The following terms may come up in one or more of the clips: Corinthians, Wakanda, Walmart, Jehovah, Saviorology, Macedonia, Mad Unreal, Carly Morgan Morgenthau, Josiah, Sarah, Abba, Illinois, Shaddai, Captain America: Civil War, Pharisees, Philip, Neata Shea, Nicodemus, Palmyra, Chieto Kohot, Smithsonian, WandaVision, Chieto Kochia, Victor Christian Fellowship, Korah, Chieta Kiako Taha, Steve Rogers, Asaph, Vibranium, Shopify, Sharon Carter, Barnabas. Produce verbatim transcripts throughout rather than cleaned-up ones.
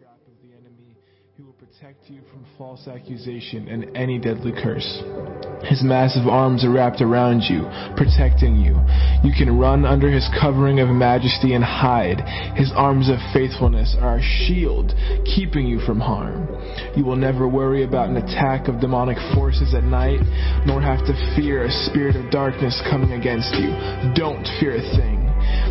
track of the enemy. He will protect you from false accusation and any deadly curse. His massive arms are wrapped around you, protecting you. You can run under his covering of majesty and hide. His arms of faithfulness are a shield, keeping you from harm. You will never worry about an attack of demonic forces at night, nor have to fear a spirit of darkness coming against you. Don't fear a thing.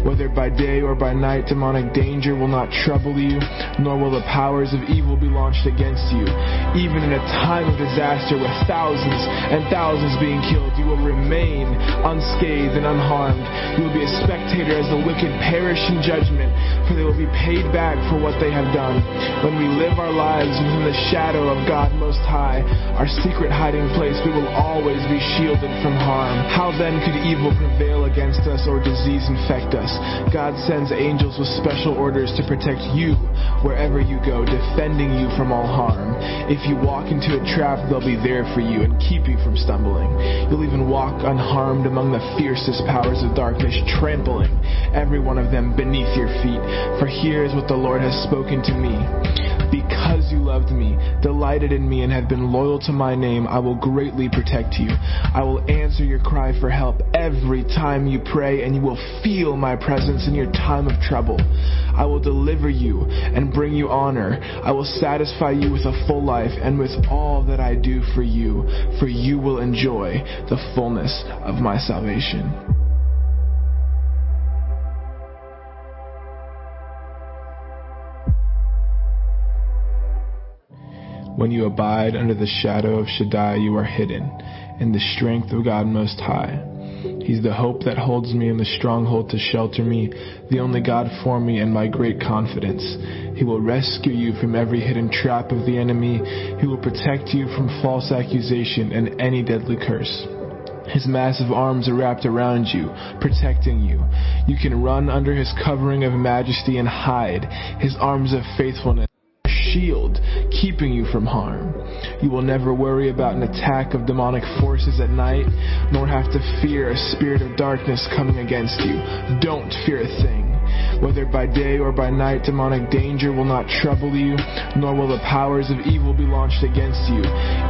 Whether by day or by night, demonic danger will not trouble you, nor will the powers of evil be launched against you. Even in a time of disaster with thousands and thousands being killed, you will remain unscathed and unharmed. You will be a spectator as the wicked perish in judgment, for they will be paid back for what they have done. When we live our lives within the shadow of God Most High, our secret hiding place, we will always be shielded from harm. How then could evil prevail against us or disease infect us? God sends angels with special orders to protect you wherever you go, defending you from all harm. If you walk into a trap, they'll be there for you and keep you from stumbling. You'll even walk unharmed among the fiercest powers of darkness, trampling every one of them beneath your feet. For here is what the Lord has spoken to me. Because you loved me, delighted in me, and have been loyal to my name, I will greatly protect you. I will answer your cry for help every time you pray, and you will feel my presence in your time of trouble. I will deliver you and bring you honor. I will satisfy you with a full life and with all that I do for you, for you will enjoy the fullness of my salvation. When you abide under the shadow of Shaddai, you are hidden in the strength of God Most High. He's the hope that holds me and the stronghold to shelter me, the only God for me and my great confidence. He will rescue you from every hidden trap of the enemy. He will protect you from false accusation and any deadly curse. His massive arms are wrapped around you, protecting you. You can run under his covering of majesty and hide. His arms of faithfulness, shield, keeping you from harm. You will never worry about an attack of demonic forces at night, nor have to fear a spirit of darkness coming against you. Don't fear a thing. Whether by day or by night, demonic danger will not trouble you, nor will the powers of evil be launched against you.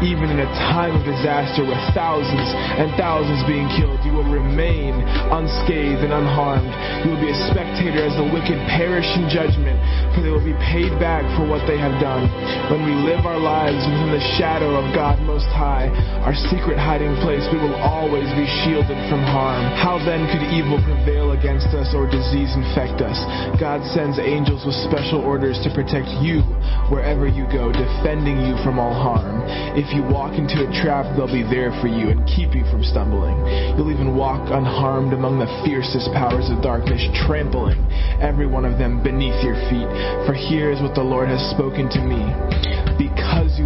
Even in a time of disaster with thousands and thousands being killed, you will remain unscathed and unharmed. You will be a spectator as the wicked perish in judgment, for they will be paid back for what they have done. When we live our lives within the shadow of God Most High, our secret hiding place, we will always be shielded from harm. How then could evil prevail against us or disease infect us? God sends angels with special orders to protect you wherever you go, defending you from all harm. If you walk into a trap, they'll be there for you and keep you from stumbling. You'll even walk unharmed among the fiercest powers of darkness, trampling every one of them beneath your feet. For here is what the Lord has spoken to me. Because you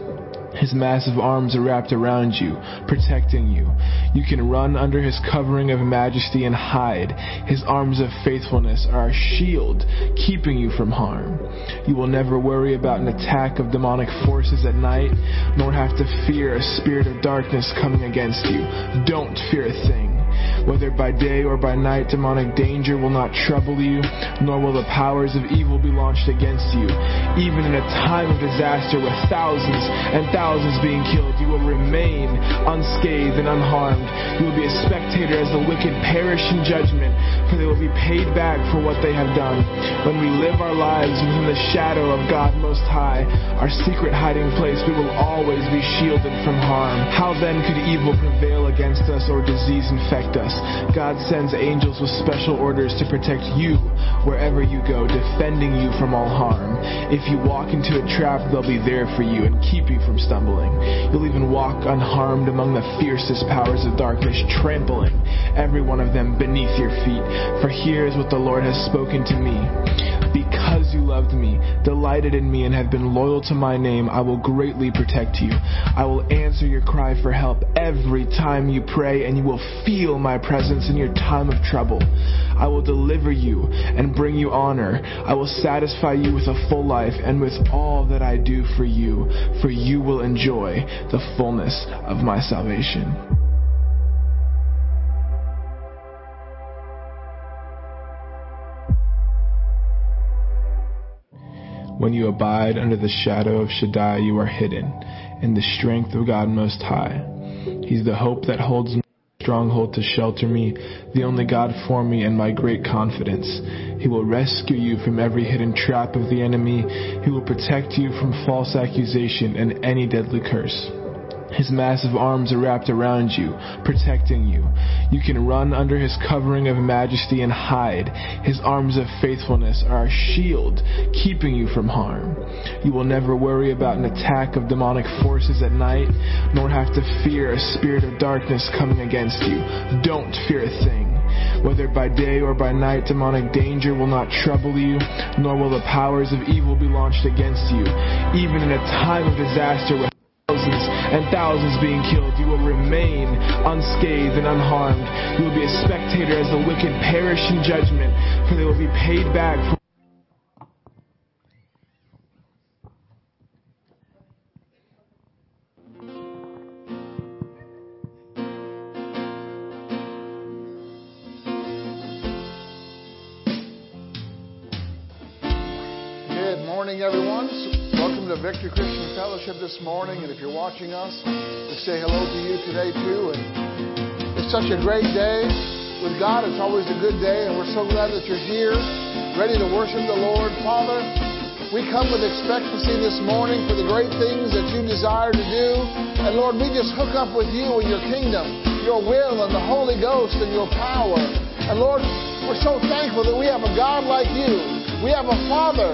His massive arms are wrapped around you, protecting you. You can run under his covering of majesty and hide. His arms of faithfulness are a shield, keeping you from harm. You will never worry about an attack of demonic forces at night, nor have to fear a spirit of darkness coming against you. Don't fear a thing. Whether by day or by night, demonic danger will not trouble you, nor will the powers of evil be launched against you. Even in a time of disaster with thousands and thousands being killed, you will remain unscathed and unharmed. You will be a spectator as the wicked perish in judgment, for they will be paid back for what they have done. When we live our lives within the shadow of God Most High, our secret hiding place, we will always be shielded from harm. How then could evil prevail against us or disease infect us? things. God sends angels with special orders to protect you wherever you go, defending you from all harm. If you walk into a trap, they'll be there for you and keep you from stumbling. You'll even walk unharmed among the fiercest powers of darkness, trampling every one of them beneath your feet. For here is what the Lord has spoken to me. Because you loved me, delighted in me, and have been loyal to my name, I will greatly protect you. I will answer your cry for help every time you pray, and you will feel my presence in your time of trouble. I will deliver you and bring you honor. I will satisfy you with a full life and with all that I do for you, for you will enjoy the fullness of my salvation. When you abide under the shadow of Shaddai, you are hidden in the strength of God Most High. He's the hope that holds me, stronghold to shelter me, the only God for me and my great confidence. He will rescue you from every hidden trap of the enemy. He will protect you from false accusation and any deadly curse. His massive arms are wrapped around you, protecting you. You can run under his covering of majesty and hide. His arms of faithfulness are a shield, keeping you from harm. You will never worry about an attack of demonic forces at night, nor have to fear a spirit of darkness coming against you. Don't fear a thing. Whether by day or by night, demonic danger will not trouble you, nor will the powers of evil be launched against you. Even in a time of disaster, with thousands and thousands being killed, you will remain unscathed and unharmed. You will be a spectator as the wicked perish in judgment, for they will be paid back for. Good morning, everyone. Welcome to Victor Christian Fellowship this morning, and if you're watching us, we say hello to you today too. And it's such a great day with God. It's always a good day, and we're so glad that you're here, ready to worship the Lord. Father, we come with expectancy this morning for the great things that you desire to do. And Lord, we just hook up with you and your kingdom, your will, and the Holy Ghost and your power. And Lord, we're so thankful that we have a God like you. We have a Father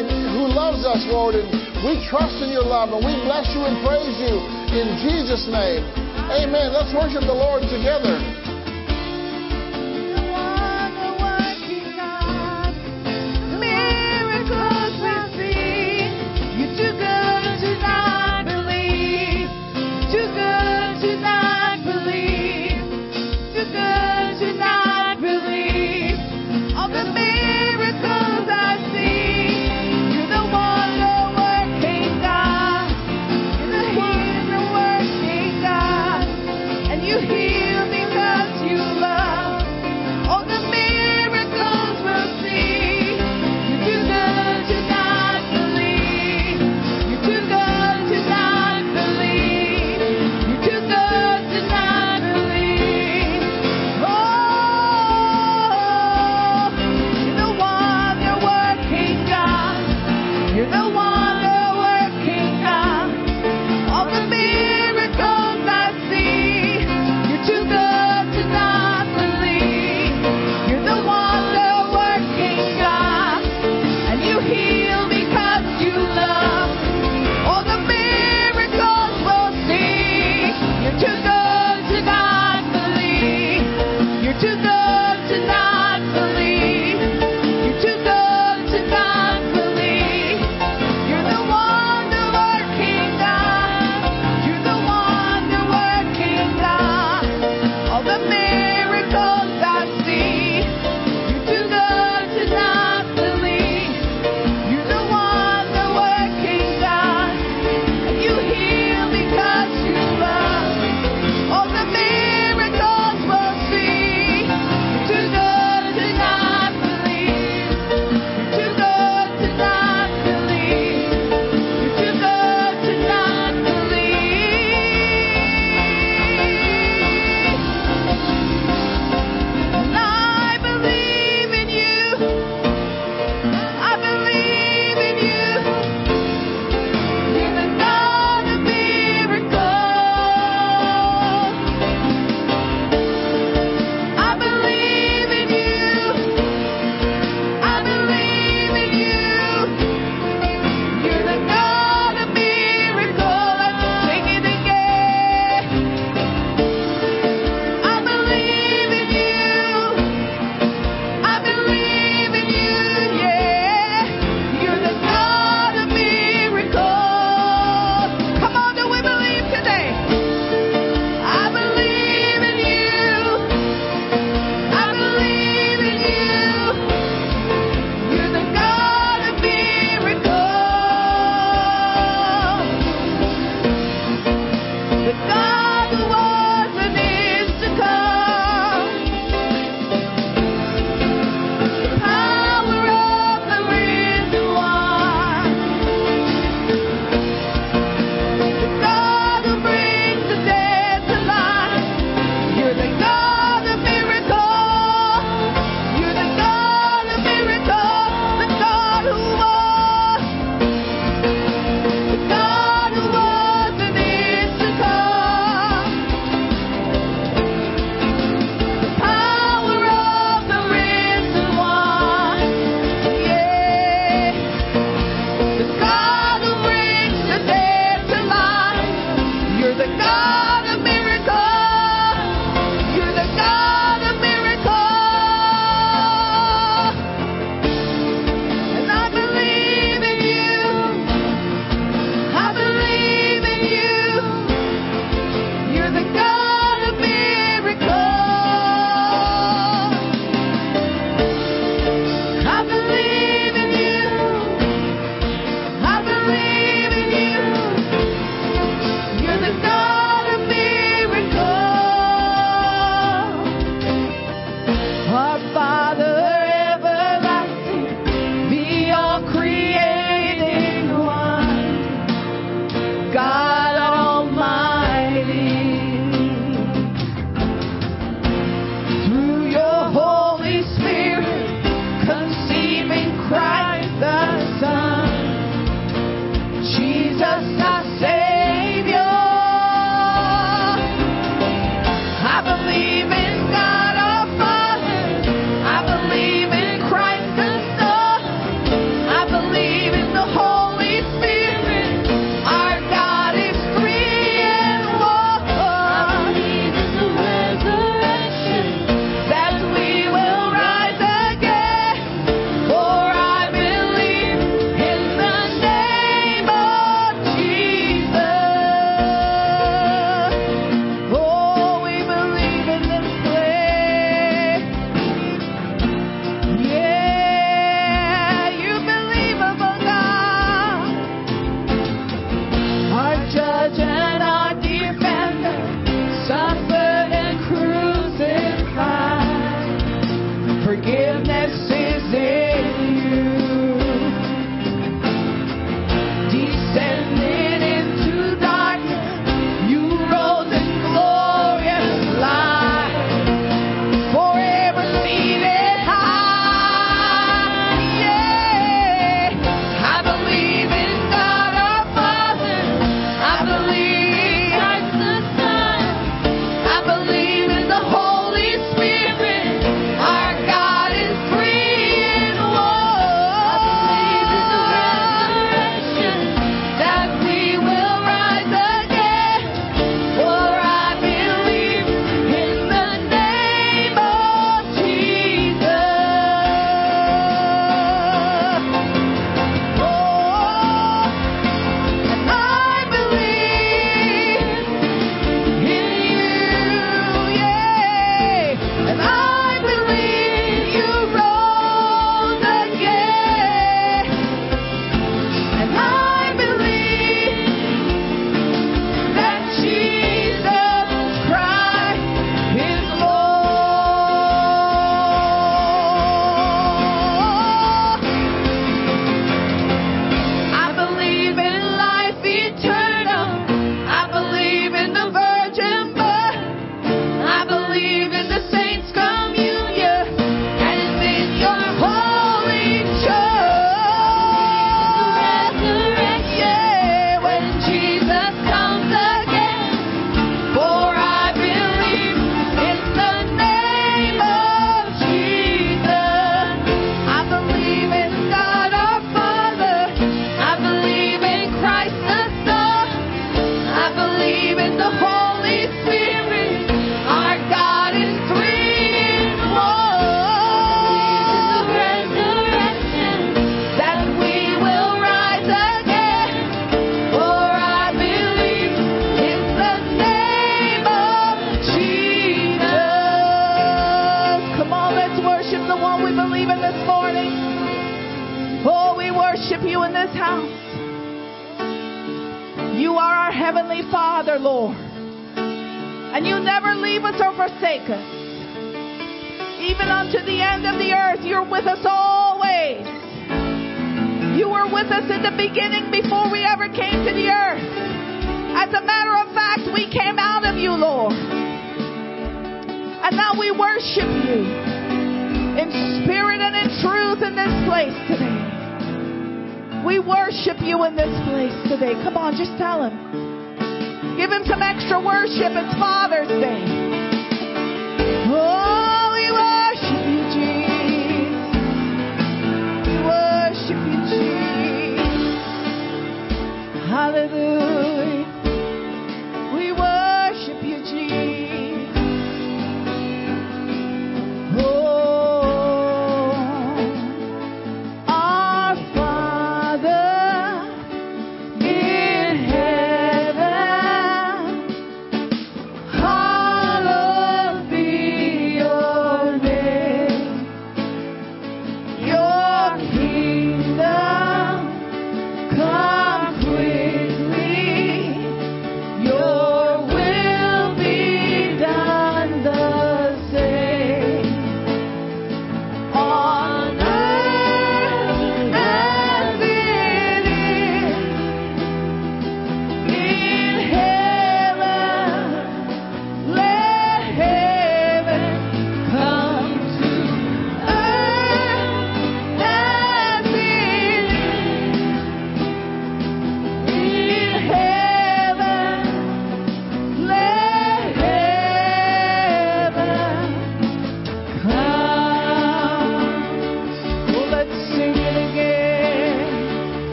in, who loves us, Lord, and we trust in your love, and we bless you and praise you in Jesus' name. Amen. Let's worship the Lord together. Tonight.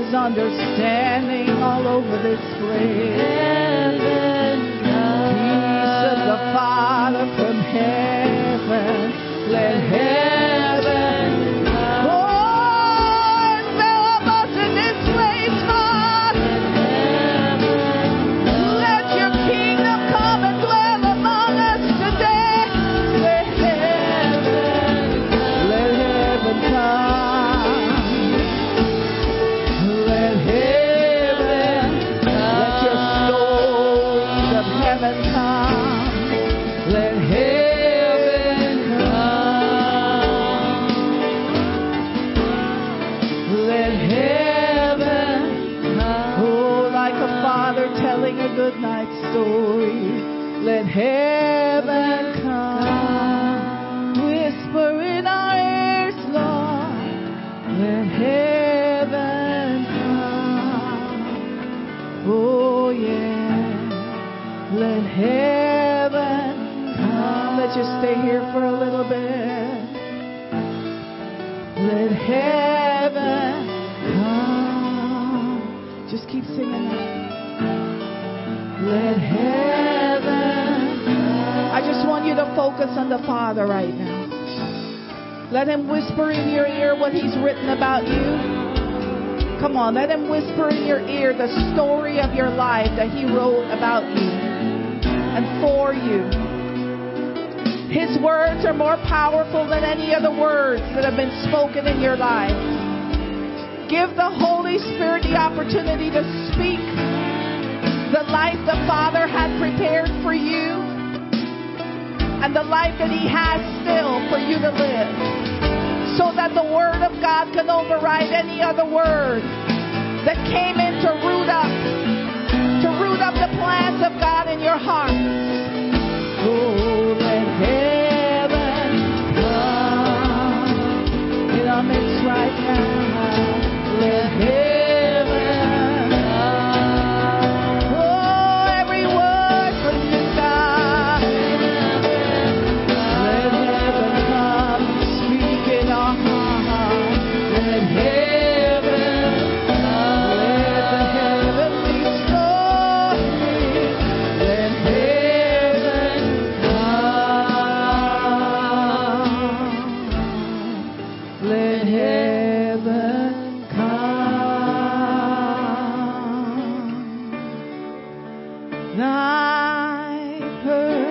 His understanding all over this place. Heaven, peace of the Father from heaven. Let heaven pour, fill up us in this place, God. Let your kingdom come and dwell among us today. Let heaven, let heaven come. Let heaven come, whisper in our ears, Lord. Let heaven come, oh yeah. Let heaven come. Let's just stay here for a little bit. Let heaven come. Just keep singing that. Let heaven come. I just want you to focus on the Father right now. Let Him whisper in your ear what He's written about you. Come on, let Him whisper in your ear the story of your life that He wrote about you and for you. His words are more powerful than any other words that have been spoken in your life. Give the Holy Spirit the opportunity to speak the life the Father had prepared for you and the life that He has still for you to live, so that the Word of God can override any other word that came in to root up, to root up the plans of God in your heart. Oh, let heaven come in our midst right now. Let heaven good.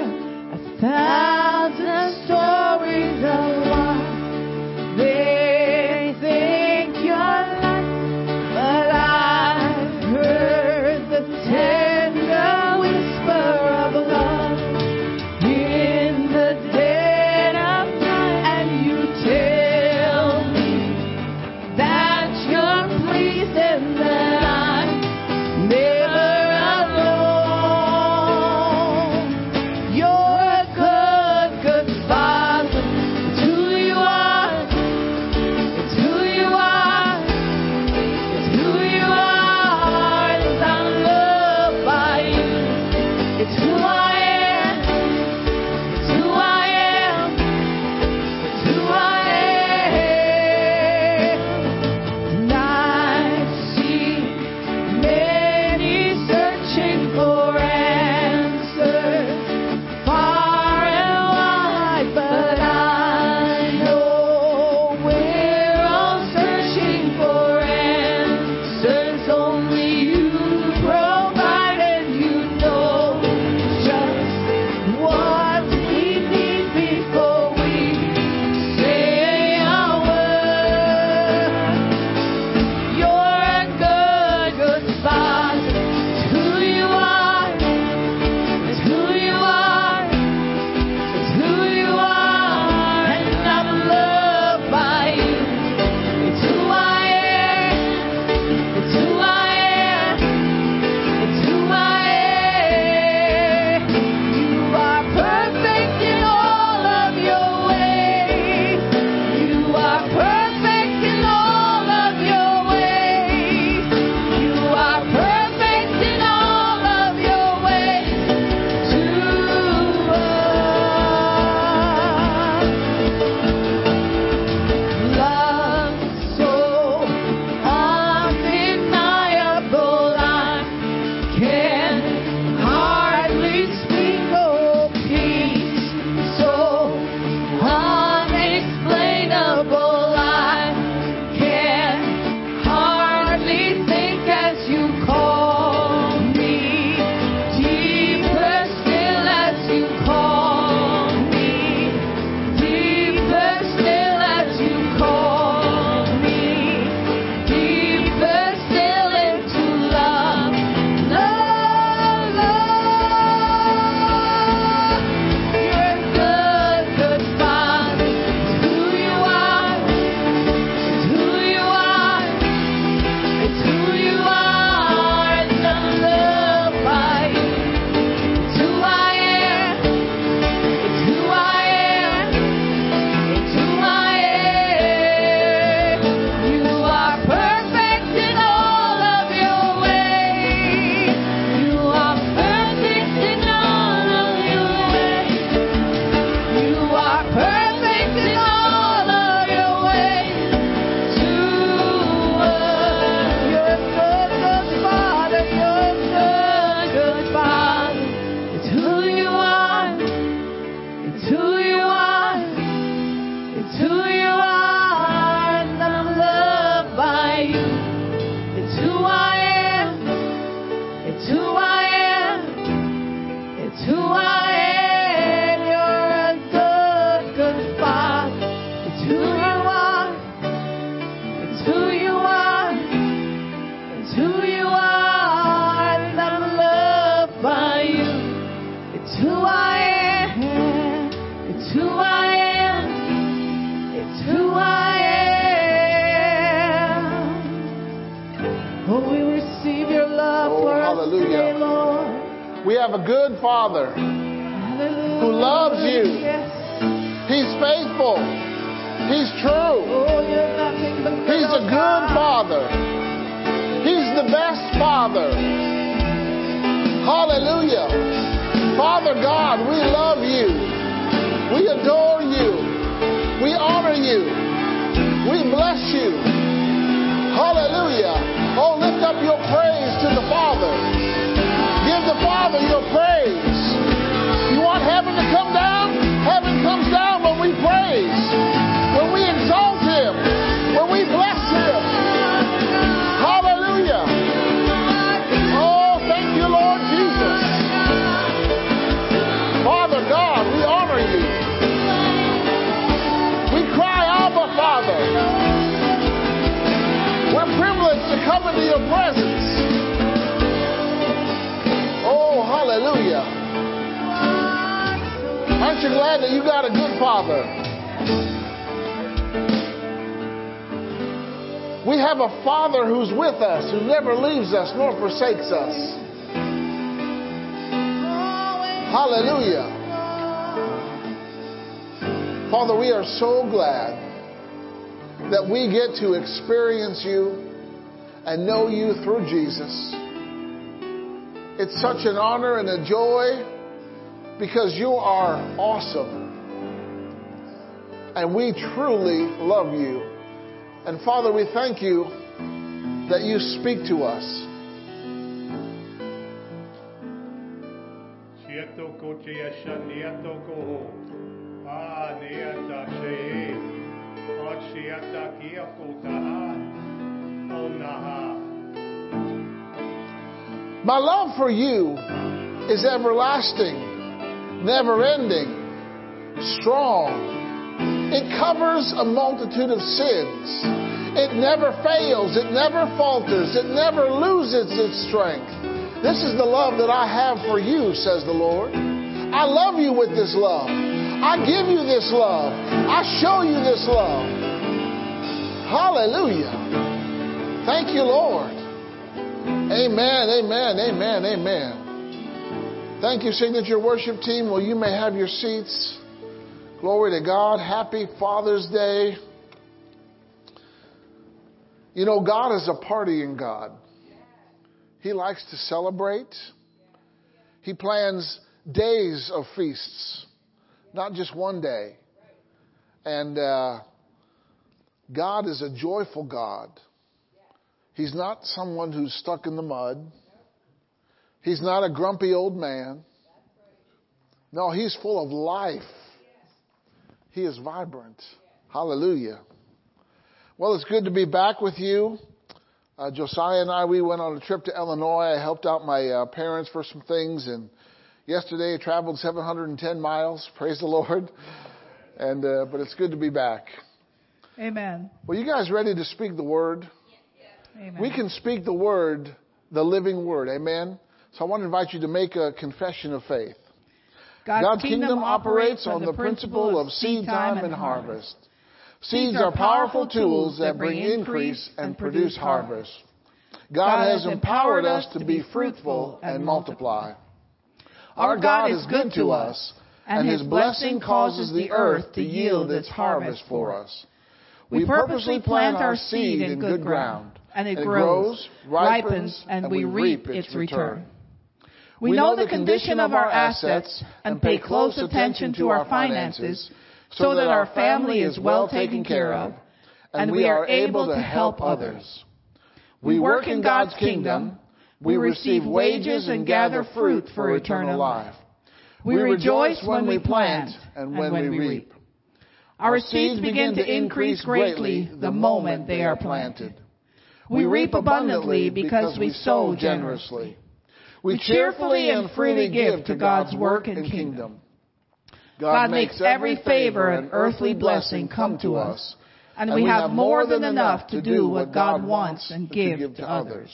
A good Father who loves you. He's faithful. He's true. He's a good Father. He's the best Father. Hallelujah. Father God, we love you. We adore you. We honor you. We bless you. Hallelujah. Oh, lift up your praise to the Father. Give the Father your praise. You want heaven to come down? Heaven comes down when we praise, when we exalt Him, when we bless Him. Hallelujah. Oh, thank you, Lord Jesus. Father God, we honor you. We cry, Abba, Father. We're privileged to come into your presence. Hallelujah. Aren't you glad that you got a good Father? We have a Father who's with us, who never leaves us nor forsakes us. Hallelujah. Father, we are so glad that we get to experience you and know you through Jesus. It's such an honor and a joy because you are awesome. And we truly love you. And Father, we thank you that you speak to us. Chieto Kochia Chieto Kohot. Ah, Neata Shea. Ah, Chieta Kiako Taha. Oh, Naha. My love for you is everlasting, never-ending, strong. It covers a multitude of sins. It never fails. It never falters. It never loses its strength. This is the love that I have for you, says the Lord. I love you with this love. I give you this love. I show you this love. Hallelujah. Thank you, Lord. Amen, amen, amen, amen. Thank you, Signature Worship Team. Well, you may have your seats. Glory to God. Happy Father's Day. You know, God is a partying God. He likes to celebrate. He plans days of feasts, not just one day. And uh, God is a joyful God. He's not someone who's stuck in the mud. He's not a grumpy old man. No, he's full of life. He is vibrant. Hallelujah. Well, it's good to be back with you. Uh, Josiah and I, we went on a trip to Illinois. I helped out my uh, parents for some things. And yesterday I traveled seven hundred ten miles. Praise the Lord. And uh, but it's good to be back. Amen. Well, you guys ready to speak the word? Amen. We can speak the word, the living word. Amen. So I want to invite you to make a confession of faith. God's, God's kingdom, kingdom operates on the principle of seed time and harvest. Seeds are powerful tools that bring increase and produce harvest. God has empowered us to be fruitful and multiply. Our God is good to us, and His blessing causes the earth to yield its harvest for us. We purposely plant our seed in good ground. And it, it grows, ripens, and we reap its return. We know the condition of our assets and pay close attention to our finances so that our family is well taken care of and we are able to help others. We work in God's kingdom. We receive wages and gather fruit for eternal life. We, we rejoice when we plant and when, and when we reap. Our, our seeds begin to increase greatly the moment they are planted. We reap abundantly because we sow generously. We cheerfully and freely give to God's work and kingdom. God makes every favor and earthly blessing come to us, and we have more than enough to do what God wants and give to others.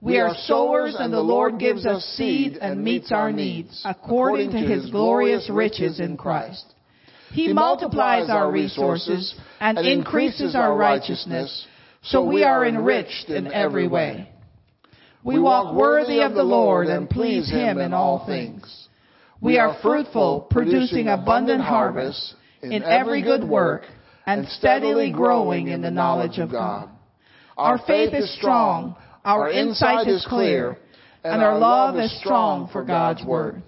We are sowers, and the Lord gives us seed and meets our needs according to his glorious riches in Christ. He multiplies our resources and increases our righteousness, so we are enriched in every way. We walk worthy of the Lord and please him in all things. We are fruitful, producing abundant harvests in every good work and steadily growing in the knowledge of God. Our faith is strong, our insight is clear, and our love is strong for God's word.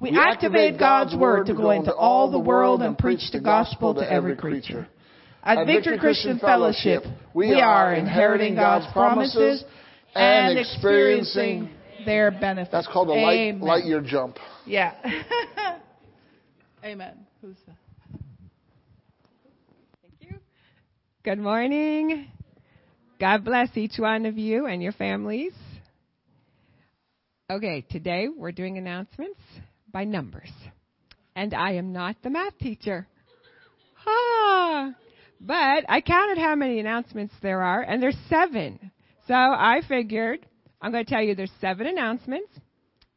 We activate God's word to go into all the world and preach the gospel to every creature. At Victor Christian Fellowship, we are inheriting God's promises and experiencing their benefits. That's called a light, light year jump. Yeah. Amen. Who's that? Thank you. Good morning. God bless each one of you and your families. Okay, today we're doing announcements by numbers. And I am not the math teacher. Ah, but I counted how many announcements there are, and there's seven. So I figured I'm going to tell you there's seven announcements.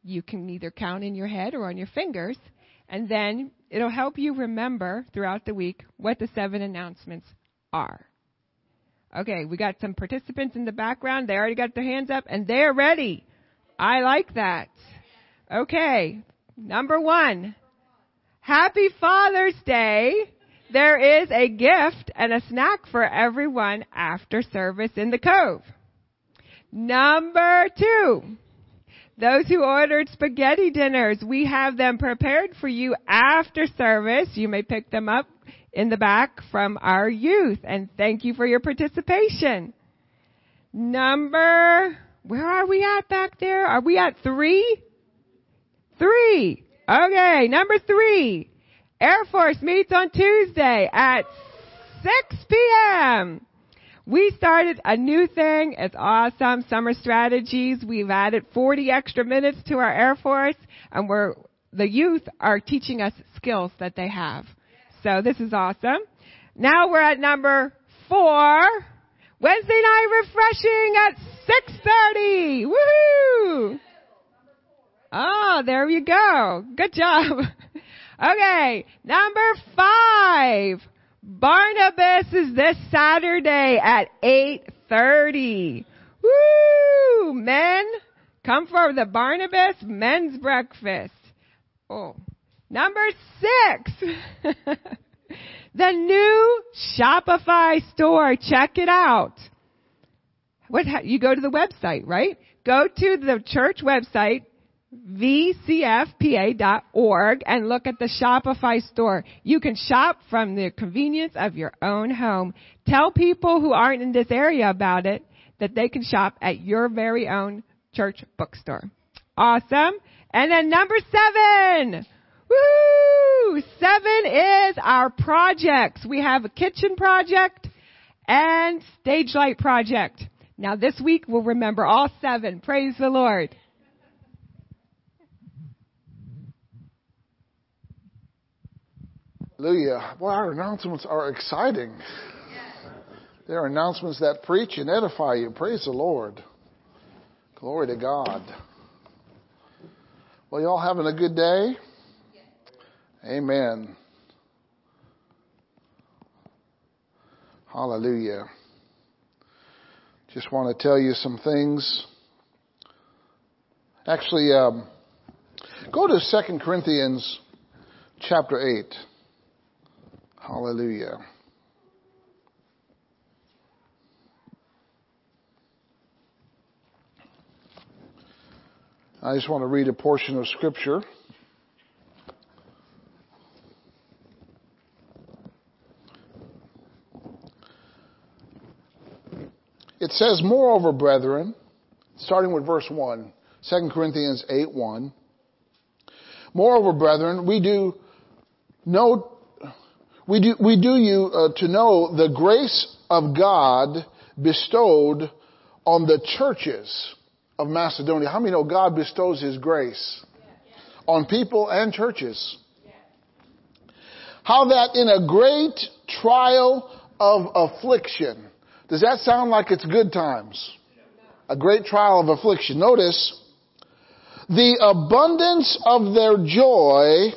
You can either count in your head or on your fingers, and then it'll help you remember throughout the week what the seven announcements are. Okay, we got some participants in the background. They already got their hands up, and they're ready. I like that. Okay, number one, Happy Father's Day. There is a gift and a snack for everyone after service in the Cove. Number two, those who ordered spaghetti dinners, we have them prepared for you after service. You may pick them up in the back from our youth. And thank you for your participation. Number, where are we at back there? Are we at three? Three. Okay, number three. Air Force meets on Tuesday at six p.m. We started a new thing. It's awesome. Summer strategies. We've added forty extra minutes to our Air Force, and we're, the youth are teaching us skills that they have. So this is awesome. Now we're at number four. Wednesday night refreshing at six thirty. Woohoo! Oh, there you go. Good job. Okay, number five, Barnabas is this Saturday at eight thirty. Woo! Men, come for the Barnabas men's breakfast. Oh, number six, the new Shopify store. Check it out. What, you go to the website, right? Go to the church website, V C F P A dot org, and look at the Shopify store. You can shop from the convenience of your own home. Tell people who aren't in this area about it that they can shop at your very own church bookstore. Awesome. And then number seven. Woo! Seven is our projects. We have a kitchen project and stage light project. Now this week we'll remember all seven. Praise the Lord. Hallelujah. Well, our announcements are exciting. They are announcements that preach and edify you. Praise the Lord. Glory to God. Well, y'all having a good day? Amen. Hallelujah. Just want to tell you some things. Actually, um, go to Second Corinthians chapter eight. Hallelujah. I just want to read a portion of Scripture. It says, moreover, brethren, starting with verse one, Second Corinthians eight one. Moreover, brethren, we do know, we do, we do you uh, to know the grace of God bestowed on the churches of Macedonia. How many know God bestows His grace on people and churches? How that in a great trial of affliction. Does that sound like it's good times? A great trial of affliction. Notice, the abundance of their joy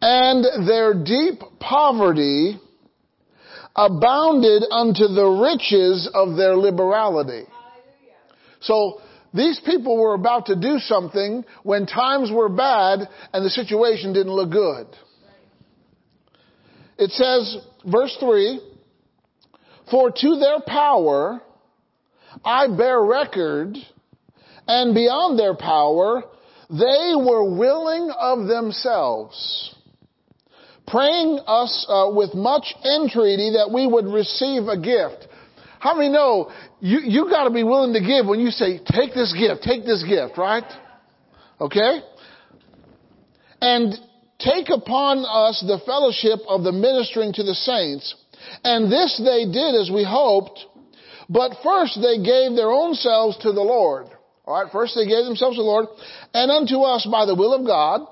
and their deep poverty abounded unto the riches of their liberality. So these people were about to do something when times were bad and the situation didn't look good. It says, verse three, for to their power I bear record, and beyond their power, they were willing of themselves, praying us uh, with much entreaty that we would receive a gift. How many know you, you got to be willing to give when you say, take this gift, take this gift, right? Okay? And take upon us the fellowship of the ministering to the saints. And this they did as we hoped, but first they gave their own selves to the Lord. All right, first they gave themselves to the Lord, and unto us by the will of God,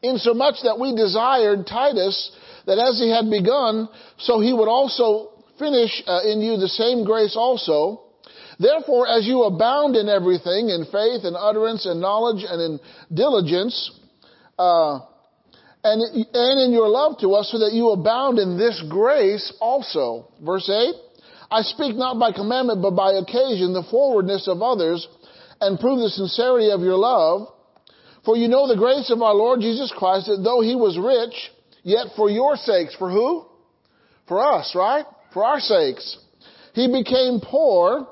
insomuch that we desired Titus, that as he had begun, so he would also finish uh, in you the same grace also. Therefore, as you abound in everything, in faith and utterance and knowledge and in diligence, uh, and, and in your love to us, so that you abound in this grace also. Verse eight, I speak not by commandment, but by occasion, the forwardness of others, and prove the sincerity of your love. For you know the grace of our Lord Jesus Christ, that though he was rich, yet for your sakes, for who? For us, right? For our sakes. He became poor,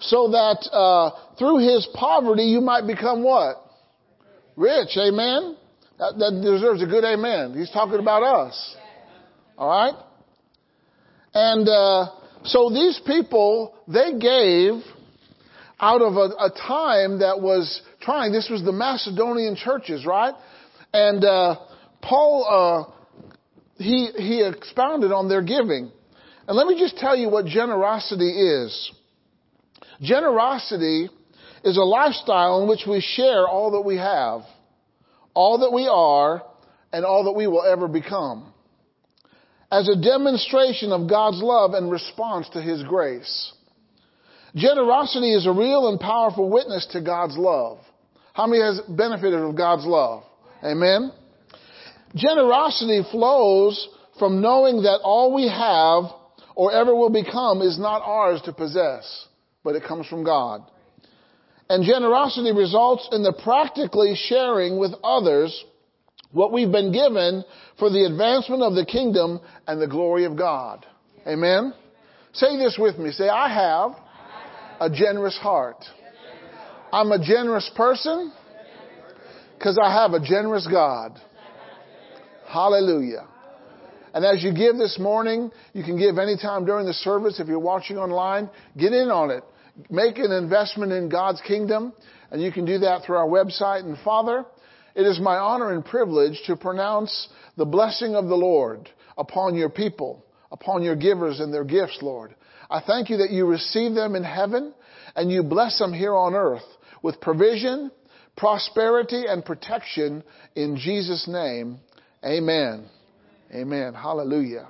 so that uh, through his poverty you might become what? Rich, amen? That, that deserves a good amen. He's talking about us. All right? And uh, so these people, they gave out of a, a time that was trying. This was the Macedonian churches, right? And uh, Paul, uh, he he expounded on their giving. And let me just tell you what generosity is. Generosity is a lifestyle in which we share all that we have, all that we are, and all that we will ever become, as a demonstration of God's love and response to His grace. Generosity is a real and powerful witness to God's love. How many has benefited of God's love? Amen. Generosity flows from knowing that all we have or ever will become is not ours to possess, but it comes from God. And generosity results in the practically sharing with others what we've been given for the advancement of the kingdom and the glory of God. Amen. Say this with me. Say, I have a generous heart. I'm a generous person because I have a generous God. Hallelujah. And as you give this morning, you can give anytime during the service. If you're watching online, get in on it. Make an investment in God's kingdom, and you can do that through our website. And Father, it is my honor and privilege to pronounce the blessing of the Lord upon your people, upon your givers and their gifts, Lord. I thank you that you receive them in heaven and you bless them here on earth with provision, prosperity, and protection in Jesus' name. Amen. Amen. Hallelujah.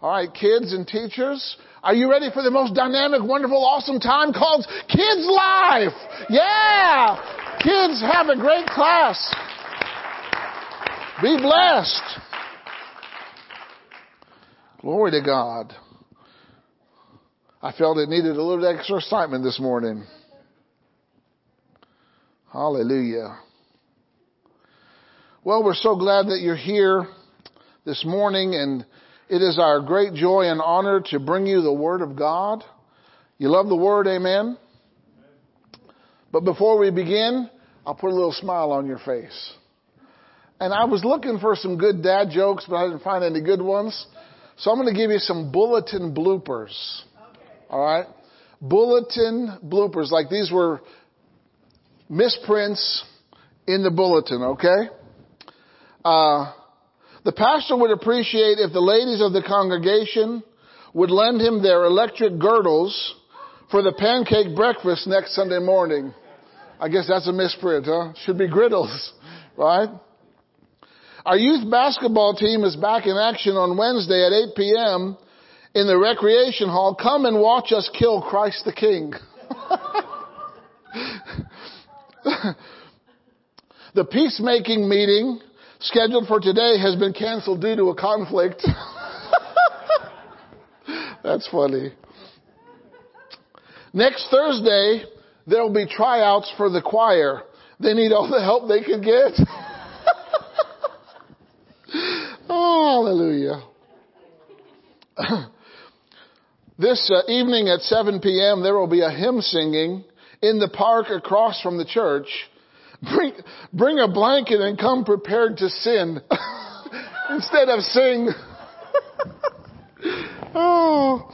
All right, kids and teachers, are you ready for the most dynamic, wonderful, awesome time called Kids Life? Yeah! Kids, have a great class. Be blessed. Glory to God. I felt it needed a little extra excitement this morning. Hallelujah. Well, we're so glad that you're here this morning, and it is our great joy and honor to bring you the Word of God. You love the Word, amen? But before we begin, I'll put a little smile on your face. And I was looking for some good dad jokes, but I didn't find any good ones. So I'm going to give you some bulletin bloopers. All right. Bulletin bloopers. Like these were misprints in the bulletin, okay? Uh, the pastor would appreciate if the ladies of the congregation would lend him their electric girdles for the pancake breakfast next Sunday morning. I guess that's a misprint, huh? Should be griddles, right? Our youth basketball team is back in action on Wednesday at eight p.m. in the recreation hall. Come and watch us kill Christ the King. The peacemaking meeting scheduled for today has been canceled due to a conflict. That's funny. Next Thursday, there will be tryouts for the choir. They need all the help they can get. Oh, hallelujah. This uh, evening at seven p.m., there will be a hymn singing in the park across from the church. Bring, bring a blanket and come prepared to sin instead of sing. Oh,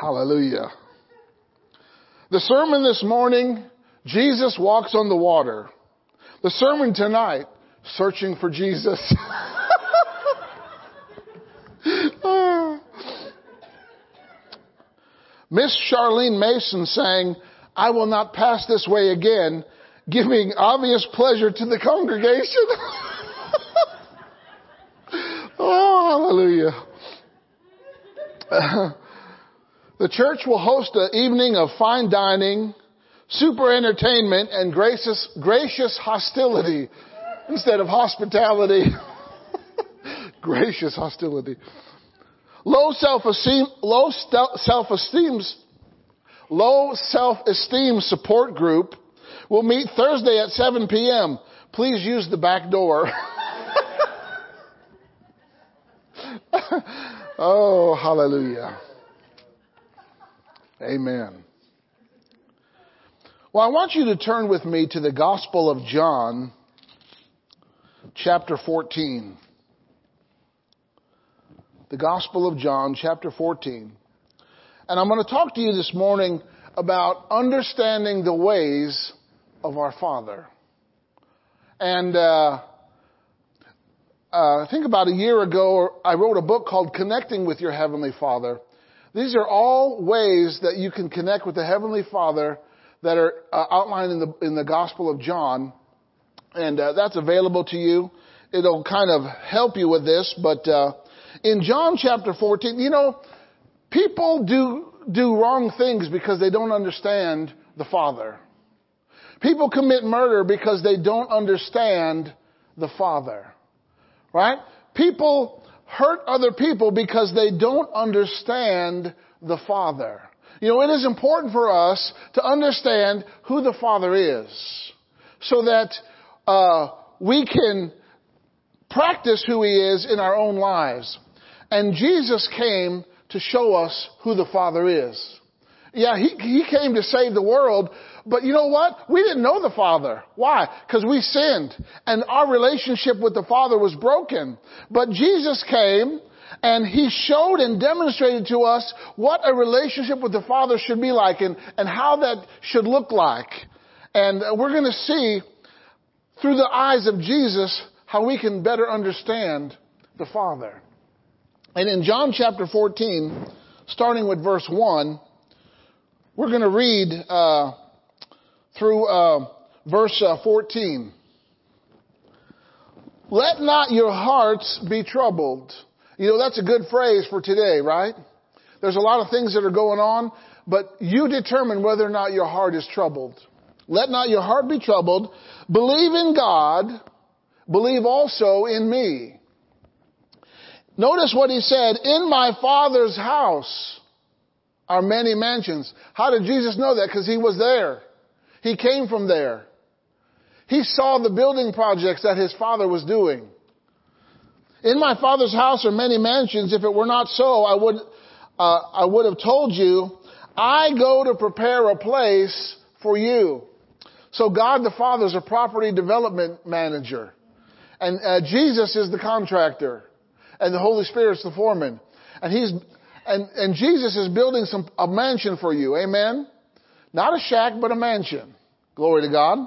hallelujah. The sermon this morning, Jesus Walks on the Water. The sermon tonight, Searching for Jesus. Oh. Miss Charlene Mason sang, "I Will Not Pass This Way Again," giving obvious pleasure to the congregation. Oh, hallelujah. Uh, the church will host an evening of fine dining, super entertainment, and gracious, gracious hostility instead of hospitality. Gracious hostility. Low self-esteem, low st- self-esteem, low self-esteem support group will meet Thursday at seven p.m. Please use the back door. Oh, hallelujah. Amen. Well, I want you to turn with me to the Gospel of John, chapter fourteen. The Gospel of John, chapter fourteen. And I'm going to talk to you this morning about understanding the ways of our Father. And, uh, Uh, I think about a year ago, I wrote a book called Connecting with Your Heavenly Father. These are all ways that you can connect with the Heavenly Father that are uh, outlined in the in the Gospel of John. And uh, that's available to you. It'll kind of help you with this. But uh, in John chapter fourteen, you know, people do do wrong things because they don't understand the Father. People commit murder because they don't understand the Father. Right? People hurt other people because they don't understand the Father. You know, it is important for us to understand who the Father is so that uh, we can practice who He is in our own lives. And Jesus came to show us who the Father is. Yeah, he, he came to save the world, but you know what? We didn't know the Father. Why? Because we sinned, and our relationship with the Father was broken. But Jesus came, and He showed and demonstrated to us what a relationship with the Father should be like and, and how that should look like. And we're going to see through the eyes of Jesus how we can better understand the Father. And in John chapter fourteen, starting with verse one, we're going to read uh, through uh, verse uh, fourteen. Let not your hearts be troubled. You know, that's a good phrase for today, right? There's a lot of things that are going on, but you determine whether or not your heart is troubled. Let not your heart be troubled. Believe in God. Believe also in me. Notice what He said. In my Father's house are many mansions. How did Jesus know that? Because He was there. He came from there. He saw the building projects that His Father was doing. In my Father's house are many mansions. If it were not so, I would, uh, I would have told you, I go to prepare a place for you. So God the Father is a property development manager. And uh, Jesus is the contractor. And the Holy Spirit is the foreman. And He's... And, and Jesus is building some a mansion for you. Amen? Not a shack, but a mansion. Glory to God.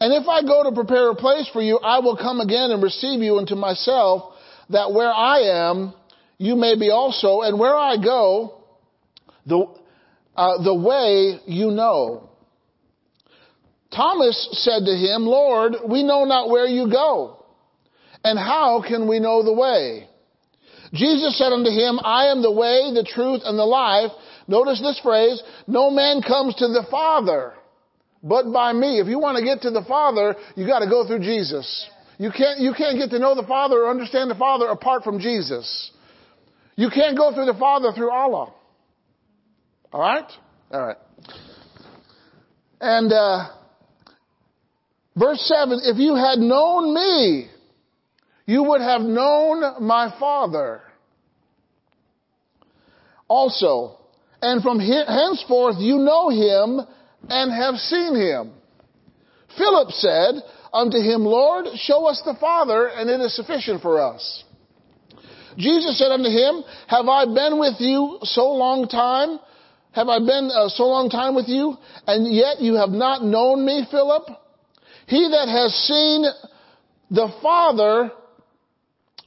And if I go to prepare a place for you, I will come again and receive you unto myself, that where I am, you may be also, and where I go, the uh, the way you know. Thomas said to him, Lord, we know not where you go, and how can we know the way? Jesus said unto him, I am the way, the truth, and the life. Notice this phrase, no man comes to the Father but by me. If you want to get to the Father, you got to go through Jesus. You can't, you can't get to know the Father or understand the Father apart from Jesus. You can't go through the Father through Allah. All right? All right. And uh, verse seven, if you had known me, you would have known my Father also. And from henceforth you know him and have seen him. Philip said unto him, Lord, show us the Father, and it is sufficient for us. Jesus said unto him, have I been with you so long time? Have I been uh, so long time with you? And yet you have not known me, Philip? He that has seen the Father,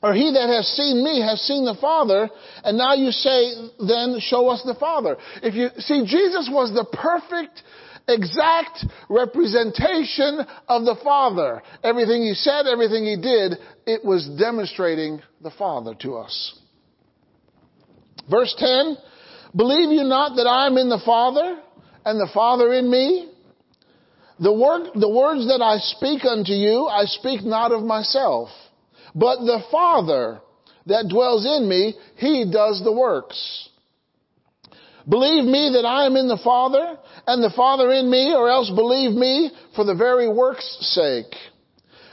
or he that has seen me has seen the Father. And now you say, then show us the Father. If you see, Jesus was the perfect, exact representation of the Father. Everything he said, everything he did, it was demonstrating the Father to us. Verse ten, believe you not that I am in the Father, and the Father in me? The word, the words that I speak unto you, I speak not of myself, but the Father that dwells in me, he does the works. Believe me that I am in the Father, and the Father in me, or else believe me for the very works' sake.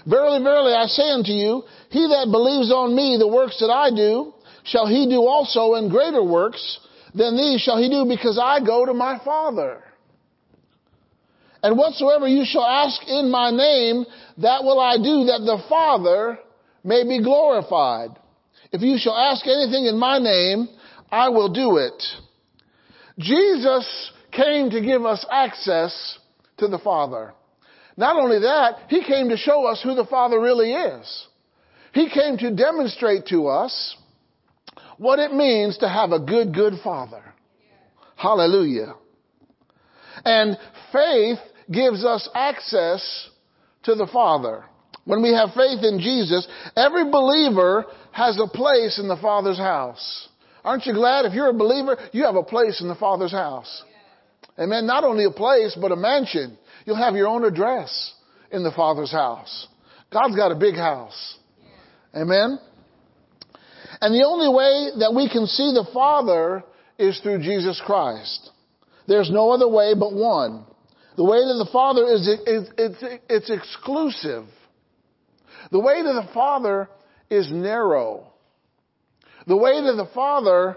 Verily, verily, I say unto you, he that believes on me the works that I do, shall he do also, and greater works than these shall he do, because I go to my Father. And whatsoever you shall ask in my name, that will I do, that the Father may be glorified. If you shall ask anything in my name, I will do it. Jesus came to give us access to the Father. Not only that, he came to show us who the Father really is. He came to demonstrate to us what it means to have a good, good Father. Hallelujah. And faith gives us access to the Father. When we have faith in Jesus, every believer has a place in the Father's house. Aren't you glad if you're a believer, you have a place in the Father's house? Amen. Not only a place, but a mansion. You'll have your own address in the Father's house. God's got a big house. Amen. And the only way that we can see the Father is through Jesus Christ. There's no other way but one. The way that the Father is, is it's, it's exclusive. The way to the Father is narrow. The way to the Father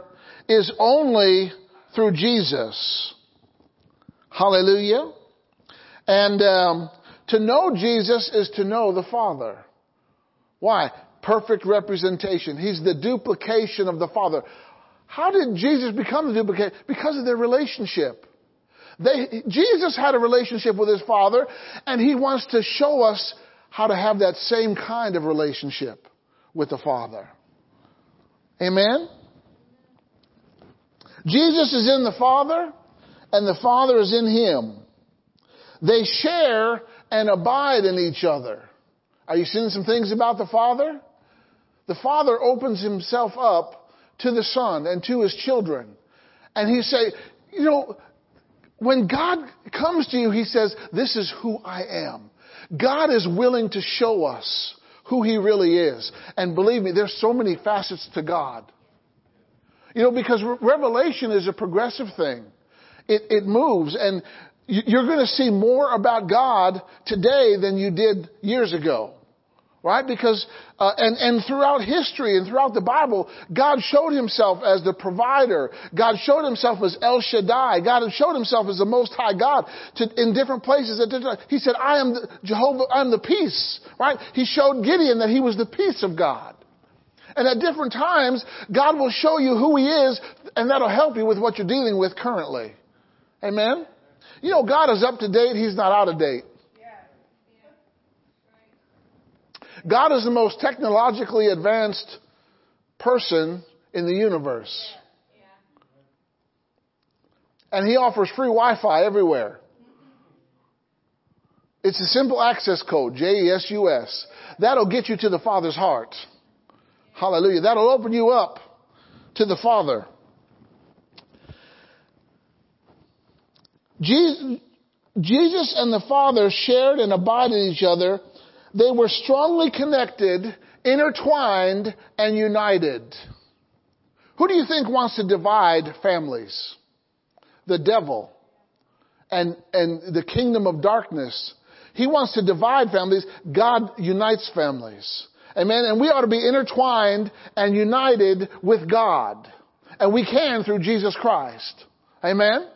is only through Jesus. Hallelujah. And um, to know Jesus is to know the Father. Why? Perfect representation. He's the duplication of the Father. How did Jesus become the duplicate? Because of their relationship. They, Jesus had a relationship with his Father, and he wants to show us how to have that same kind of relationship with the Father. Amen? Jesus is in the Father, and the Father is in him. They share and abide in each other. Are you seeing some things about the Father? The Father opens himself up to the Son and to his children. And he say, you know, when God comes to you, he says, this is who I am. God is willing to show us who he really is. And believe me, there's so many facets to God. You know, because re- revelation is a progressive thing. It, it moves, and you, you're going to see more about God today than you did years ago, right? Because, uh, and, and throughout history and throughout the Bible, God showed himself as the provider. God showed himself as El Shaddai. God showed himself as the Most High God to, in different places. He said, I am the Jehovah, I am the peace, right? He showed Gideon that he was the peace of God. And at different times, God will show you who he is, and that'll help you with what you're dealing with currently. Amen? You know, God is up to date. He's not out of date. God is the most technologically advanced person in the universe. Yeah. Yeah. And he offers free Wi-Fi everywhere. It's a simple access code, J E S U S. That'll get you to the Father's heart. Hallelujah. That'll open you up to the Father. Jesus, Jesus and the Father shared and abided each other. They were strongly connected, intertwined, and united. Who do you think wants to divide families? The devil and, and the kingdom of darkness. He wants to divide families. God unites families. Amen. And we ought to be intertwined and united with God. And we can through Jesus Christ. Amen.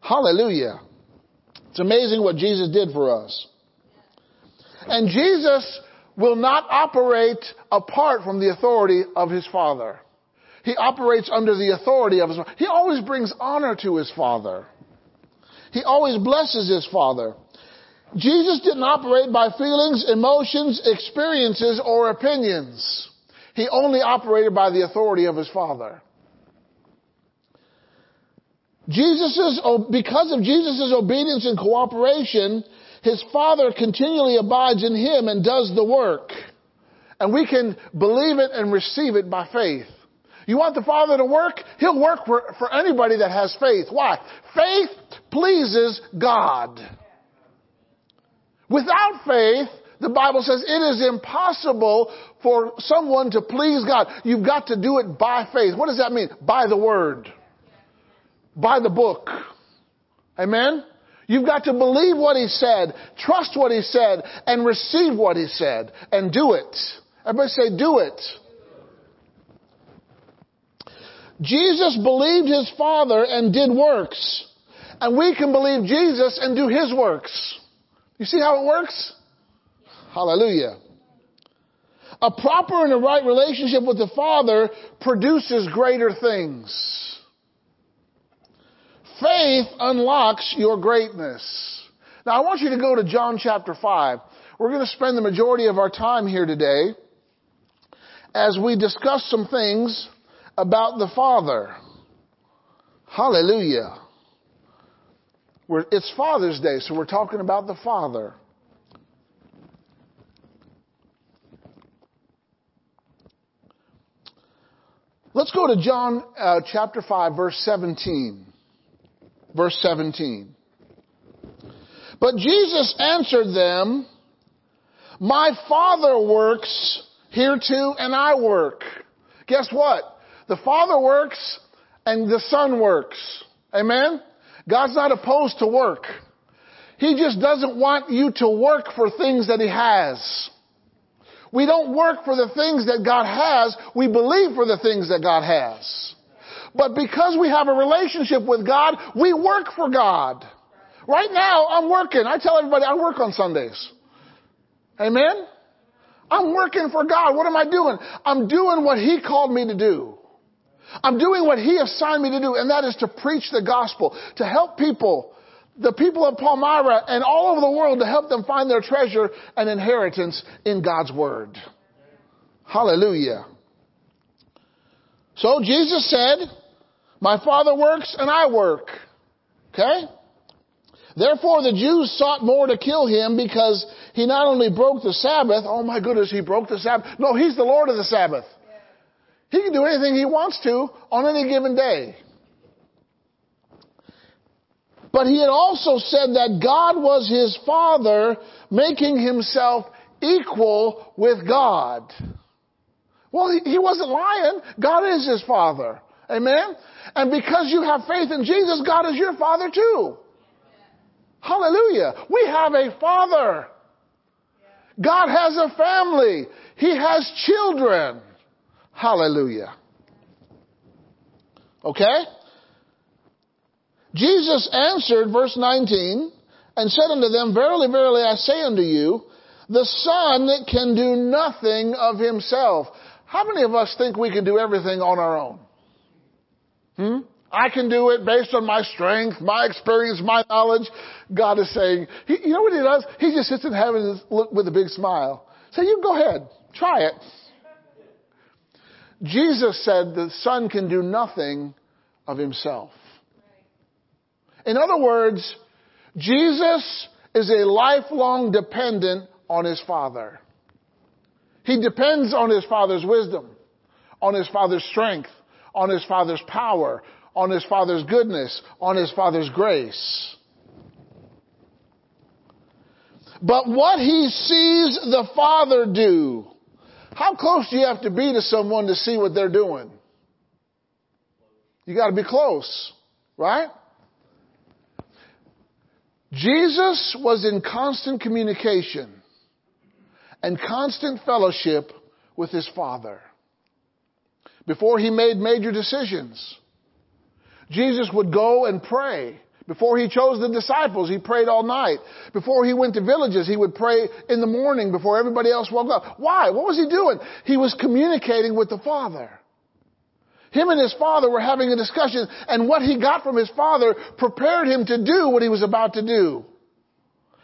Hallelujah. It's amazing what Jesus did for us. And Jesus will not operate apart from the authority of his Father. He operates under the authority of his Father. He always brings honor to his Father. He always blesses his Father. Jesus didn't operate by feelings, emotions, experiences, or opinions. He only operated by the authority of his Father. Jesus's, because of Jesus' obedience and cooperation, his Father continually abides in him and does the work. And we can believe it and receive it by faith. You want the Father to work? He'll work for, for anybody that has faith. Why? Faith pleases God. Without faith, the Bible says it is impossible for someone to please God. You've got to do it by faith. What does that mean? By the word. By the book. Amen? You've got to believe what he said, trust what he said, and receive what he said, and do it. Everybody say, do it. Jesus believed his Father and did works. And we can believe Jesus and do his works. You see how it works? Hallelujah. A proper and a right relationship with the Father produces greater things. Faith unlocks your greatness. Now, I want you to go to John chapter five. We're going to spend the majority of our time here today as we discuss some things about the Father. Hallelujah. We're, it's Father's Day, so we're talking about the Father. Let's go to John uh, chapter five, verse seventeen. Verse seventeen. But Jesus answered them, my Father works hereto, and I work. Guess what? The Father works and the Son works. Amen? God's not opposed to work. He just doesn't want you to work for things that he has. We don't work for the things that God has. We believe for the things that God has. But because we have a relationship with God, we work for God. Right now, I'm working. I tell everybody I work on Sundays. Amen? I'm working for God. What am I doing? I'm doing what he called me to do. I'm doing what he assigned me to do, and that is to preach the gospel, to help people, the people of Palmyra and all over the world, to help them find their treasure and inheritance in God's word. Hallelujah. So Jesus said, my Father works and I work. Okay? Therefore, the Jews sought more to kill him because he not only broke the Sabbath. Oh, my goodness, he broke the Sabbath. No, he's the Lord of the Sabbath. He can do anything he wants to on any given day. But he had also said that God was his Father, making himself equal with God. Well, he wasn't lying. God is his Father. Amen? And because you have faith in Jesus, God is your Father too. Yeah. Hallelujah. We have a Father. Yeah. God has a family. He has children. Hallelujah. Okay? Jesus answered, verse nineteen, and said unto them, verily, verily, I say unto you, the Son can do nothing of himself. How many of us think we can do everything on our own? Hmm? I can do it based on my strength, my experience, my knowledge. God is saying, he, you know what he does? He just sits in heaven with a big smile. So you go ahead, try it. Jesus said the Son can do nothing of himself. In other words, Jesus is a lifelong dependent on his Father. He depends on his Father's wisdom, on his Father's strength, on his Father's power, on his Father's goodness, on his Father's grace. But what he sees the Father do, how close do you have to be to someone to see what they're doing? You got to be close, right? Jesus was in constant communication and constant fellowship with his Father. Before he made major decisions, Jesus would go and pray. Before he chose the disciples, he prayed all night. Before he went to villages, he would pray in the morning before everybody else woke up. Why? What was he doing? He was communicating with the Father. Him and his Father were having a discussion, and what he got from his Father prepared him to do what he was about to do.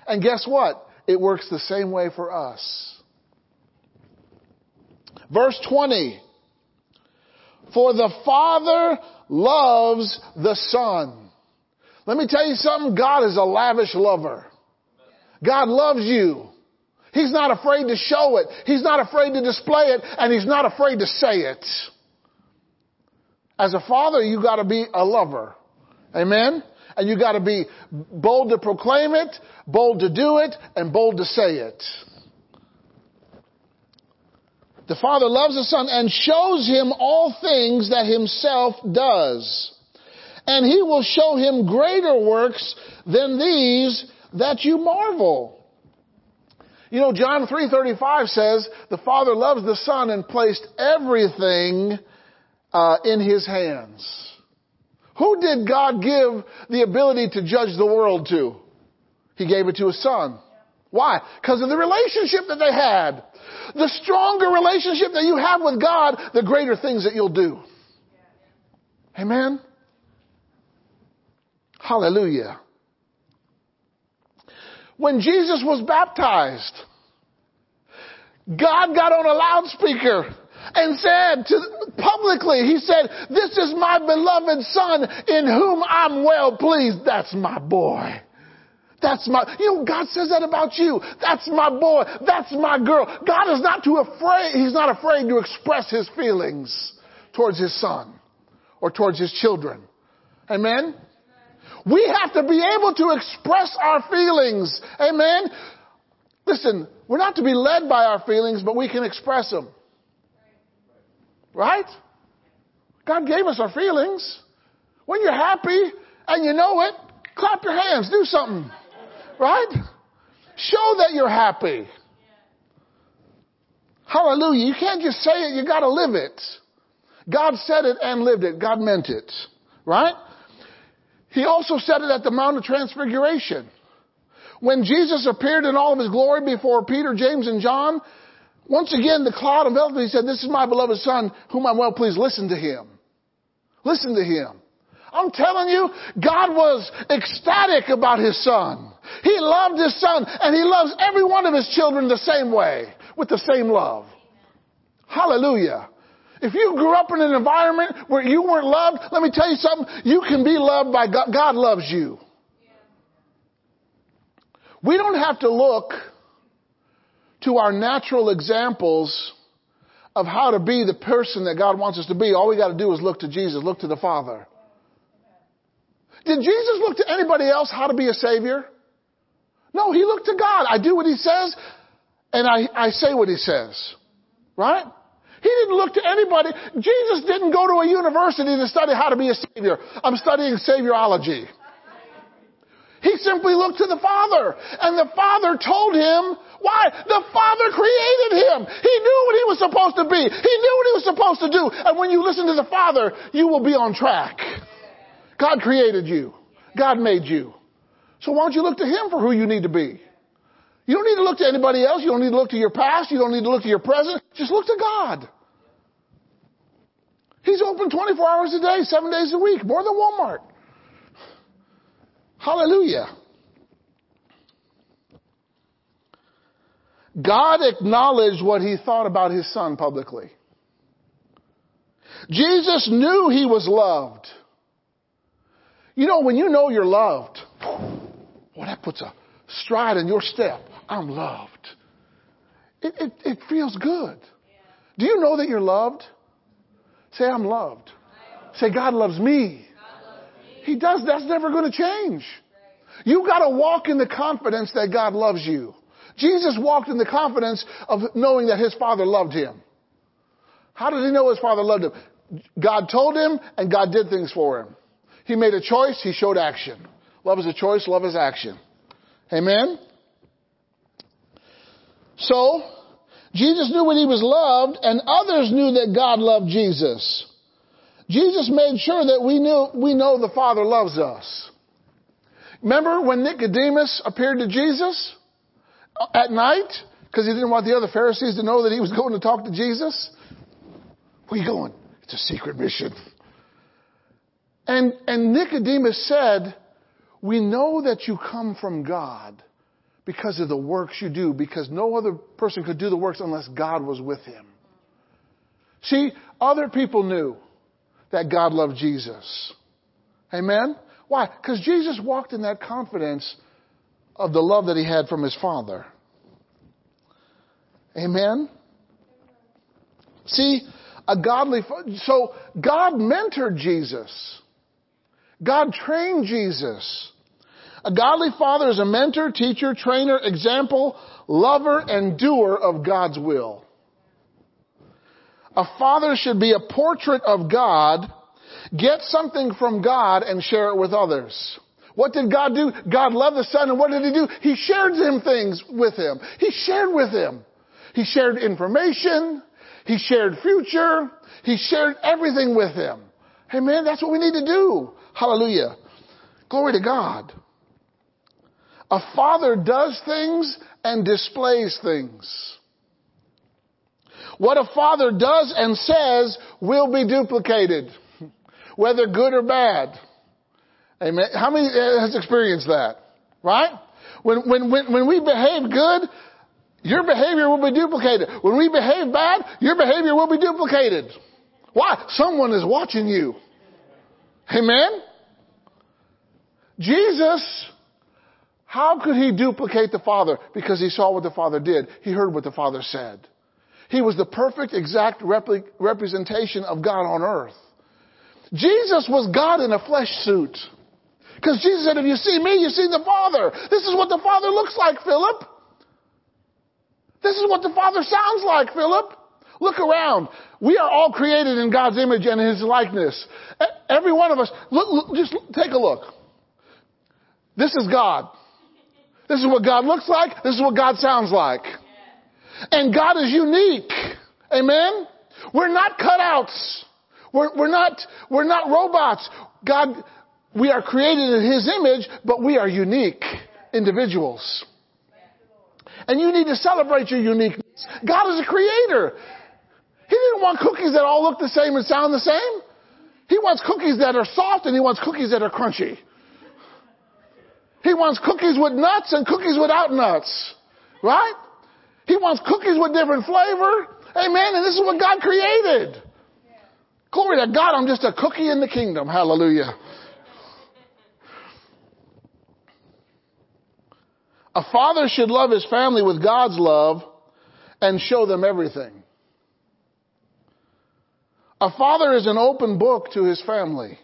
And guess what? It works the same way for us. Verse twenty. For the Father loves the Son. Let me tell you something. God is a lavish lover. God loves you. He's not afraid to show it. He's not afraid to display it. And he's not afraid to say it. As a father, you got to be a lover. Amen? And you got to be bold to proclaim it, bold to do it, and bold to say it. The Father loves the Son and shows him all things that himself does. And he will show him greater works than these that you marvel. You know, John three thirty-five says, the Father loves the Son and placed everything Uh, in his hands. Who did God give the ability to judge the world to? He gave it to his Son. Why? Because of the relationship that they had. The stronger relationship that you have with God, the greater things that you'll do. Amen? Hallelujah. When Jesus was baptized, God got on a loudspeaker and said to, publicly, he said, this is my beloved Son in whom I'm well pleased. That's my boy. That's my, you know, God says that about you. That's my boy. That's my girl. God is not too afraid. He's not afraid to express his feelings towards his Son or towards his children. Amen. We have to be able to express our feelings. Amen. Listen, we're not to be led by our feelings, but we can express them. Right? God gave us our feelings. When you're happy and you know it, clap your hands, do something. Right? Show that you're happy. Hallelujah. You can't just say it, you got to live it. God said it and lived it. God meant it. Right? He also said it at the Mount of Transfiguration. When Jesus appeared in all of his glory before Peter, James, and John, once again, the cloud enveloped him. He said, this is my beloved Son, whom I'm well pleased. Listen to him. Listen to him. I'm telling you, God was ecstatic about his Son. He loved his Son, and he loves every one of his children the same way, with the same love. Hallelujah. If you grew up in an environment where you weren't loved, let me tell you something, you can be loved by God. God loves you. We don't have to look to our natural examples of how to be the person that God wants us to be. All we got to do is look to Jesus, look to the Father. Did Jesus look to anybody else how to be a Savior? No, he looked to God. I do what he says, and I, I say what he says. Right? He didn't look to anybody. Jesus didn't go to a university to study how to be a Savior. I'm studying Saviorology. He simply looked to the Father, and the Father told him why. The Father created him. He knew what he was supposed to be. He knew what he was supposed to do. And when you listen to the Father, you will be on track. God created you. God made you. So why don't you look to him for who you need to be? You don't need to look to anybody else. You don't need to look to your past. You don't need to look to your present. Just look to God. He's open twenty-four hours a day, seven days a week, more than Walmart. Hallelujah. God acknowledged what he thought about his son publicly. Jesus knew he was loved. You know, when you know you're loved, boy, that puts a stride in your step. I'm loved. It, it, it feels good. Do you know that you're loved? Say, I'm loved. Say, God loves me. He does. That's never going to change. You got to walk in the confidence that God loves you. Jesus walked in the confidence of knowing that his father loved him. How did he know his father loved him? God told him, and God did things for him. He made a choice. He showed action. Love is a choice. Love is action. Amen? So, Jesus knew when he was loved, and others knew that God loved Jesus. Jesus made sure that we knew, we know the Father loves us. Remember when Nicodemus appeared to Jesus at night? Because he didn't want the other Pharisees to know that he was going to talk to Jesus. Where are you going? It's a secret mission. And, and Nicodemus said, we know that you come from God because of the works you do, because no other person could do the works unless God was with him. See, other people knew that God loved Jesus. Amen? Why? Because Jesus walked in that confidence of the love that he had from his Father. Amen? See, a godly... So, God mentored Jesus. God trained Jesus. A godly father is a mentor, teacher, trainer, example, lover, and doer of God's will. A father should be a portrait of God, get something from God, and share it with others. What did God do? God loved the Son, and what did he do? He shared him things with him. He shared with him. He shared information. He shared future. He shared everything with him. Amen. That's what we need to do. Hallelujah. Glory to God. A father does things and displays things. What a father does and says will be duplicated, whether good or bad. Amen. How many has experienced that? Right? When, when, when, when we behave good, your behavior will be duplicated. When we behave bad, your behavior will be duplicated. Why? Someone is watching you. Amen? Jesus... How could he duplicate the Father? Because he saw what the Father did. He heard what the Father said. He was the perfect, exact repli- representation of God on earth. Jesus was God in a flesh suit. Because Jesus said, if you see me, you see the Father. This is what the Father looks like, Philip. This is what the Father sounds like, Philip. Look around. We are all created in God's image and his likeness. Every one of us, look, look, just take a look. This is God. This is what God looks like. This is what God sounds like. And God is unique. Amen? We're not cutouts. We're, we're not, we're not robots. God, we are created in his image, but we are unique individuals. And you need to celebrate your uniqueness. God is a creator. He didn't want cookies that all look the same and sound the same. He wants cookies that are soft, and he wants cookies that are crunchy. He wants cookies with nuts and cookies without nuts, right? He wants cookies with different flavor. Amen. And this is what God created. Yeah. Glory to God. I'm just a cookie in the kingdom. Hallelujah. A father should love his family with God's love and show them everything. A father is an open book to his family.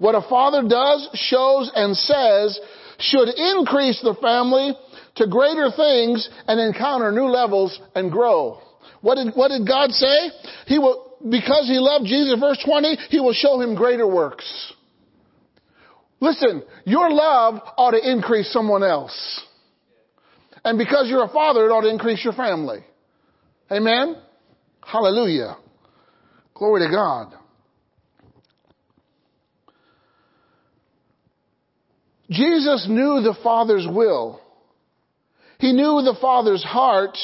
What a father does, shows, and says should increase the family to greater things and encounter new levels and grow. What did, what did God say? He will, because he loved Jesus, verse twenty, he will show him greater works. Listen, your love ought to increase someone else. And because you're a father, it ought to increase your family. Amen? Hallelujah. Glory to God. Jesus knew the Father's will. He knew the Father's heart,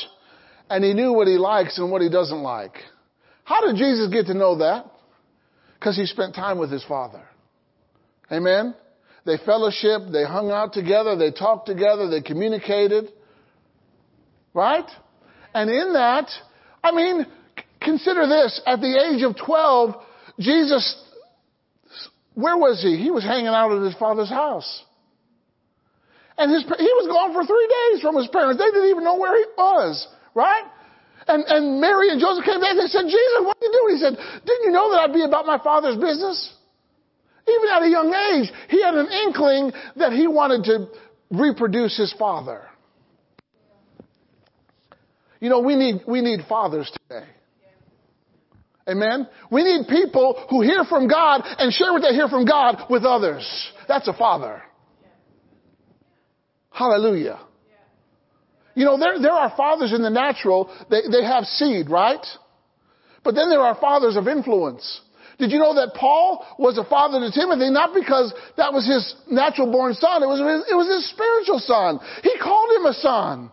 and he knew what he likes and what he doesn't like. How did Jesus get to know that? Because he spent time with his Father. Amen? They fellowshiped, they hung out together, they talked together, they communicated. Right? And in that, I mean, c- consider this. At the age of twelve, Jesus, where was he? He was hanging out at his father's house. And his, he was gone for three days from his parents. They didn't even know where he was. Right? And, and Mary and Joseph came back and they said, Jesus, what did you do? And he said, didn't you know that I'd be about my father's business? Even at a young age, he had an inkling that he wanted to reproduce his father. You know, we need, we need fathers today. Amen? We need people who hear from God and share what they hear from God with others. That's a father. Hallelujah. You know, there, there are fathers in the natural. They, they have seed, right? But then there are fathers of influence. Did you know that Paul was a father to Timothy? Not because that was his natural born son. It was his, it was his spiritual son. He called him a son.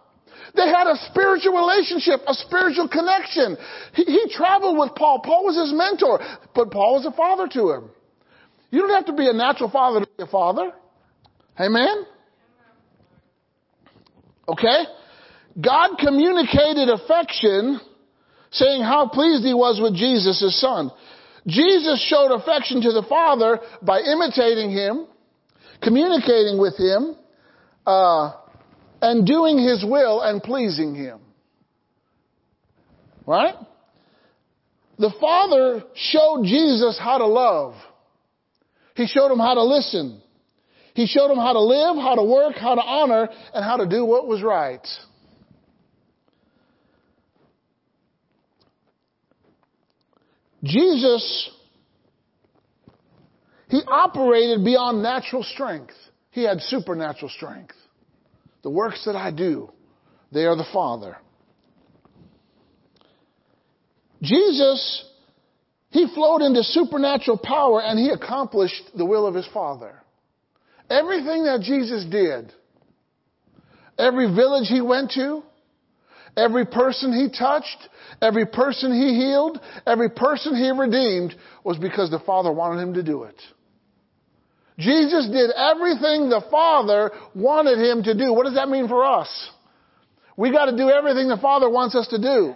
They had a spiritual relationship, a spiritual connection. He, he traveled with Paul. Paul was his mentor, but Paul was a father to him. You don't have to be a natural father to be a father. Amen? Okay? God communicated affection, saying how pleased he was with Jesus, his son. Jesus showed affection to the Father by imitating him, communicating with him, uh, and doing his will and pleasing him. Right? The Father showed Jesus how to love. He showed him how to listen. He showed him how to live, how to work, how to honor, and how to do what was right. Jesus, he operated beyond natural strength. He had supernatural strength. The works that I do, they are the Father. Jesus, he flowed into supernatural power and he accomplished the will of his Father. Everything that Jesus did, every village he went to, every person he touched, every person he healed, every person he redeemed was because the Father wanted him to do it. Jesus did everything the Father wanted him to do. What does that mean for us? We got to do everything the Father wants us to do.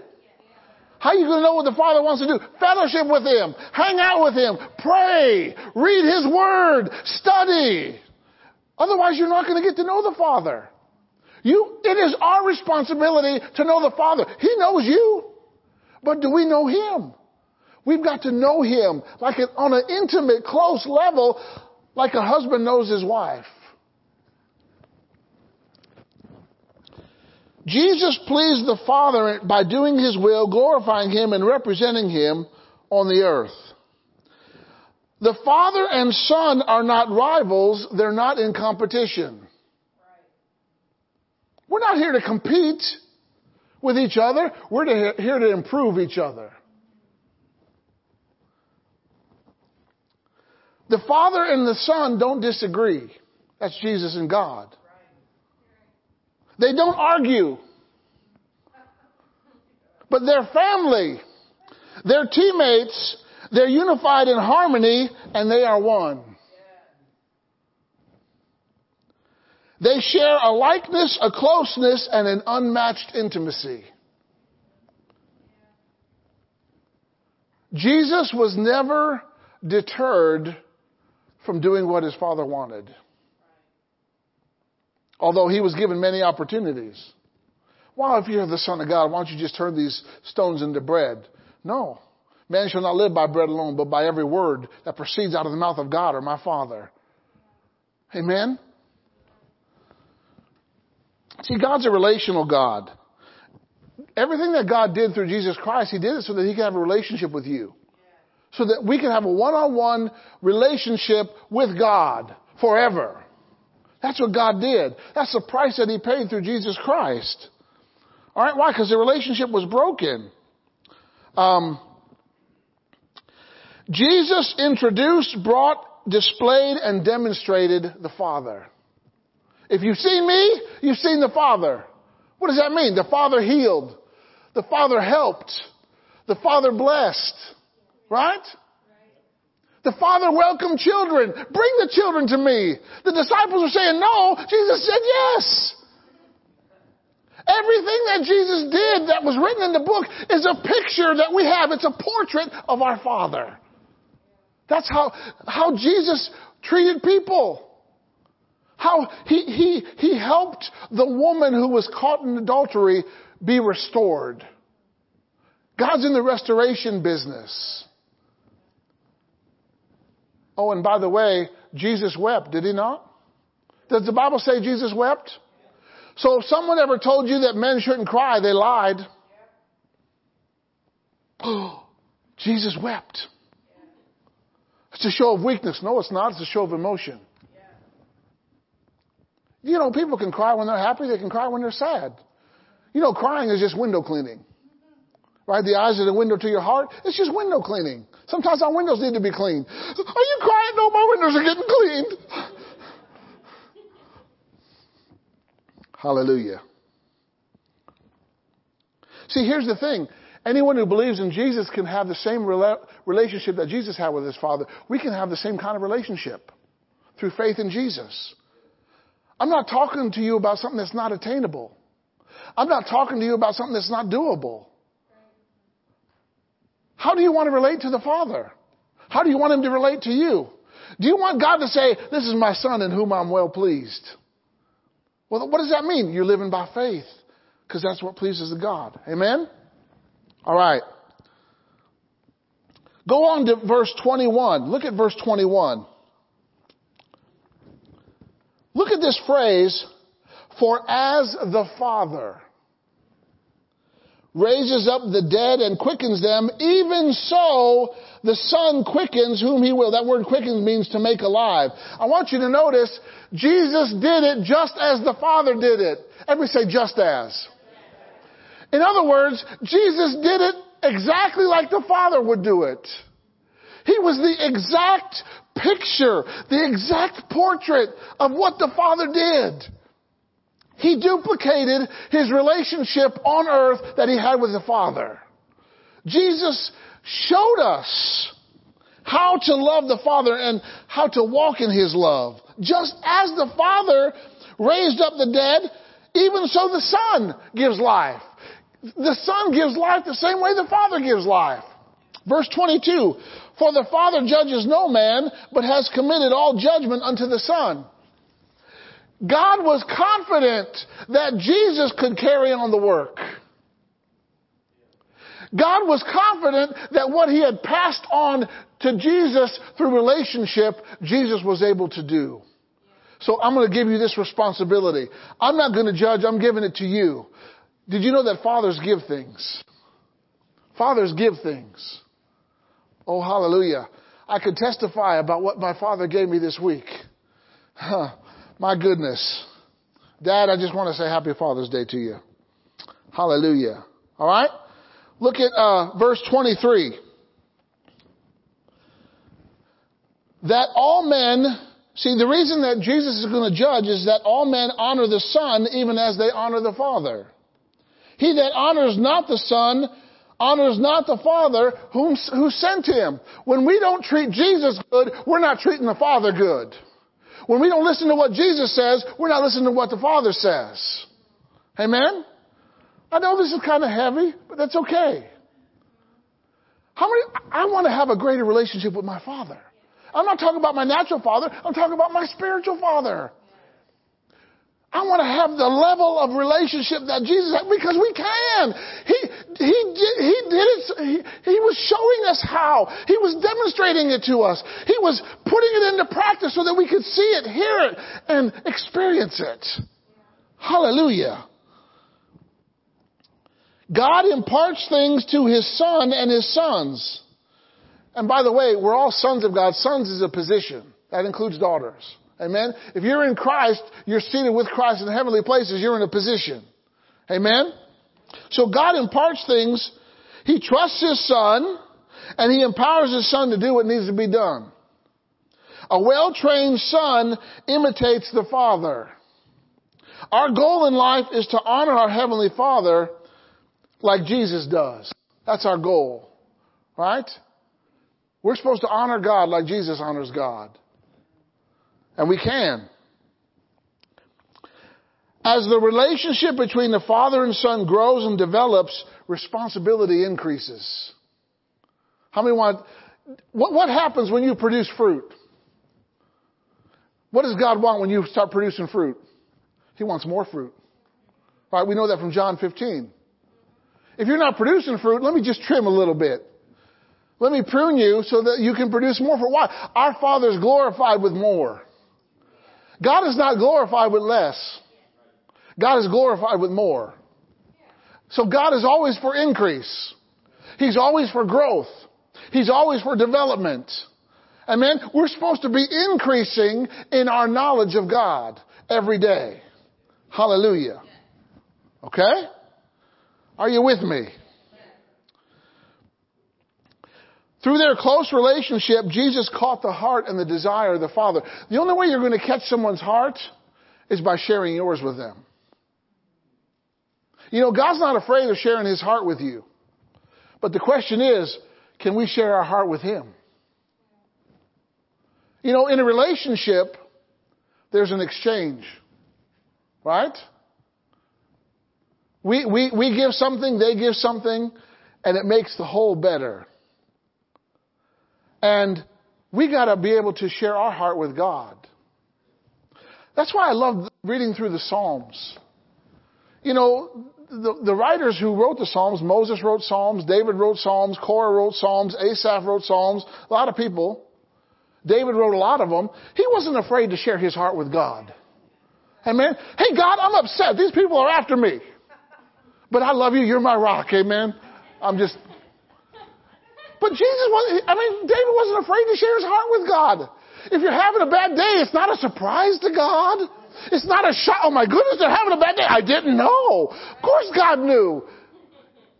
How are you going to know what the Father wants to do? Fellowship with him. Hang out with him. Pray. Read his word. Study. Otherwise, you're not going to get to know the Father. You, it is our responsibility to know the Father. He knows you, but do we know him? We've got to know him like an, on an intimate, close level, like a husband knows his wife. Jesus pleased the Father by doing his will, glorifying him and representing him on the earth. The Father and Son are not rivals. They're not in competition. We're not here to compete with each other. We're here to improve each other. The Father and the Son don't disagree. That's Jesus and God. They don't argue. But they're family. They're teammates. They're unified in harmony, and they are one. They share a likeness, a closeness, and an unmatched intimacy. Jesus was never deterred from doing what his Father wanted. Although he was given many opportunities. Wow, if you're the Son of God, why don't you just turn these stones into bread? No. Man shall not live by bread alone, but by every word that proceeds out of the mouth of God or my Father. Amen? See, God's a relational God. Everything that God did through Jesus Christ, he did it so that he could have a relationship with you. So that we can have a one-on-one relationship with God forever. That's what God did. That's the price that he paid through Jesus Christ. All right, why? Because the relationship was broken. Um, Jesus introduced, brought, displayed, and demonstrated the Father. If you've seen me, you've seen the Father. What does that mean? The Father healed. The Father helped. The Father blessed. Right? The Father welcomed children. Bring the children to me. The disciples were saying no. Jesus said yes. Everything that Jesus did that was written in the book is a picture that we have. It's a portrait of our Father. That's how, how Jesus treated people. How he, he, he helped the woman who was caught in adultery be restored. God's in the restoration business. Oh, and by the way, Jesus wept, did he not? Does the Bible say Jesus wept? So if someone ever told you that men shouldn't cry, they lied. Oh, Jesus wept. It's a show of weakness. No, it's not. It's a show of emotion. You know, people can cry when they're happy. They can cry when they're sad. You know, crying is just window cleaning. Right? The eyes are the window to your heart. It's just window cleaning. Sometimes our windows need to be cleaned. Are you crying? No, my windows are getting cleaned. Hallelujah. See, here's the thing. Anyone who believes in Jesus can have the same rela- relationship that Jesus had with his Father. We can have the same kind of relationship through faith in Jesus. I'm not talking to you about something that's not attainable. I'm not talking to you about something that's not doable. How do you want to relate to the Father? How do you want him to relate to you? Do you want God to say, this is my son in whom I'm well pleased? Well, what does that mean? You're living by faith because that's what pleases God. Amen? All right. Go on to verse twenty-one. Look at verse twenty-one. Look at this phrase, for as the Father raises up the dead and quickens them, even so the Son quickens whom he will. That word quickens means to make alive. I want you to notice, Jesus did it just as the Father did it. Everybody say, just as. In other words, Jesus did it exactly like the Father would do it. He was the exact picture, the exact portrait of what the Father did. He duplicated his relationship on earth that he had with the Father. Jesus showed us how to love the Father and how to walk in his love. Just as the Father raised up the dead, even so the Son gives life. The Son gives life the same way the Father gives life. Verse twenty-two, for the Father judges no man, but has committed all judgment unto the Son. God was confident that Jesus could carry on the work. God was confident that what he had passed on to Jesus through relationship, Jesus was able to do. So I'm going to give you this responsibility. I'm not going to judge. I'm giving it to you. Did you know that fathers give things? Fathers give things. Oh, hallelujah. I could testify about what my father gave me this week. Huh. My goodness. Dad, I just want to say happy Father's Day to you. Hallelujah. All right? Look at uh, verse twenty-three. That all men, see, the reason that Jesus is going to judge is that all men honor the Son even as they honor the Father. He that honors not the Son honors not the Father whom, who sent him. When we don't treat Jesus good, we're not treating the Father good. When we don't listen to what Jesus says, we're not listening to what the Father says. Amen? I know this is kind of heavy, but that's okay. How many? I want to have a greater relationship with my Father. I'm not talking about my natural father. I'm talking about my spiritual Father. I want to have the level of relationship that Jesus had because we can. He he did, he did it. He, he was showing us how. He was demonstrating it to us. He was putting it into practice so that we could see it, hear it, and experience it. Hallelujah. God imparts things to his Son and his sons. And by the way, we're all sons of God. Sons is a position. That includes daughters. Amen. If you're in Christ, you're seated with Christ in heavenly places. You're in a position. Amen. So God imparts things. He trusts his Son and he empowers his Son to do what needs to be done. A well-trained son imitates the Father. Our goal in life is to honor our heavenly Father like Jesus does. That's our goal. Right? We're supposed to honor God like Jesus honors God. And we can. As the relationship between the father and son grows and develops, responsibility increases. How many want... What, what happens when you produce fruit? What does God want when you start producing fruit? He wants more fruit. All right, we know that from John fifteen. If you're not producing fruit, let me just trim a little bit. Let me prune you so that you can produce more fruit. Why? Our Father is glorified with more. God is not glorified with less. God is glorified with more. So God is always for increase. He's always for growth. He's always for development. Amen? We're supposed to be increasing in our knowledge of God every day. Hallelujah. Okay? Are you with me? Through their close relationship, Jesus caught the heart and the desire of the Father. The only way you're going to catch someone's heart is by sharing yours with them. You know, God's not afraid of sharing his heart with you. But the question is, can we share our heart with him? You know, in a relationship, there's an exchange, right? We, we, we give something, they give something, and it makes the whole better. And we got to be able to share our heart with God. That's why I love reading through the Psalms. You know, The, the writers who wrote the Psalms, Moses wrote Psalms, David wrote Psalms, Korah wrote Psalms, Asaph wrote Psalms, a lot of people. David wrote a lot of them. He wasn't afraid to share his heart with God. Amen. Hey, God, I'm upset. These people are after me. But I love you. You're my rock. Amen. I'm just. But Jesus wasn't, I mean, David wasn't afraid to share his heart with God. If you're having a bad day, it's not a surprise to God. It's not a shock. Oh, my goodness, they're having a bad day. I didn't know. Of course God knew.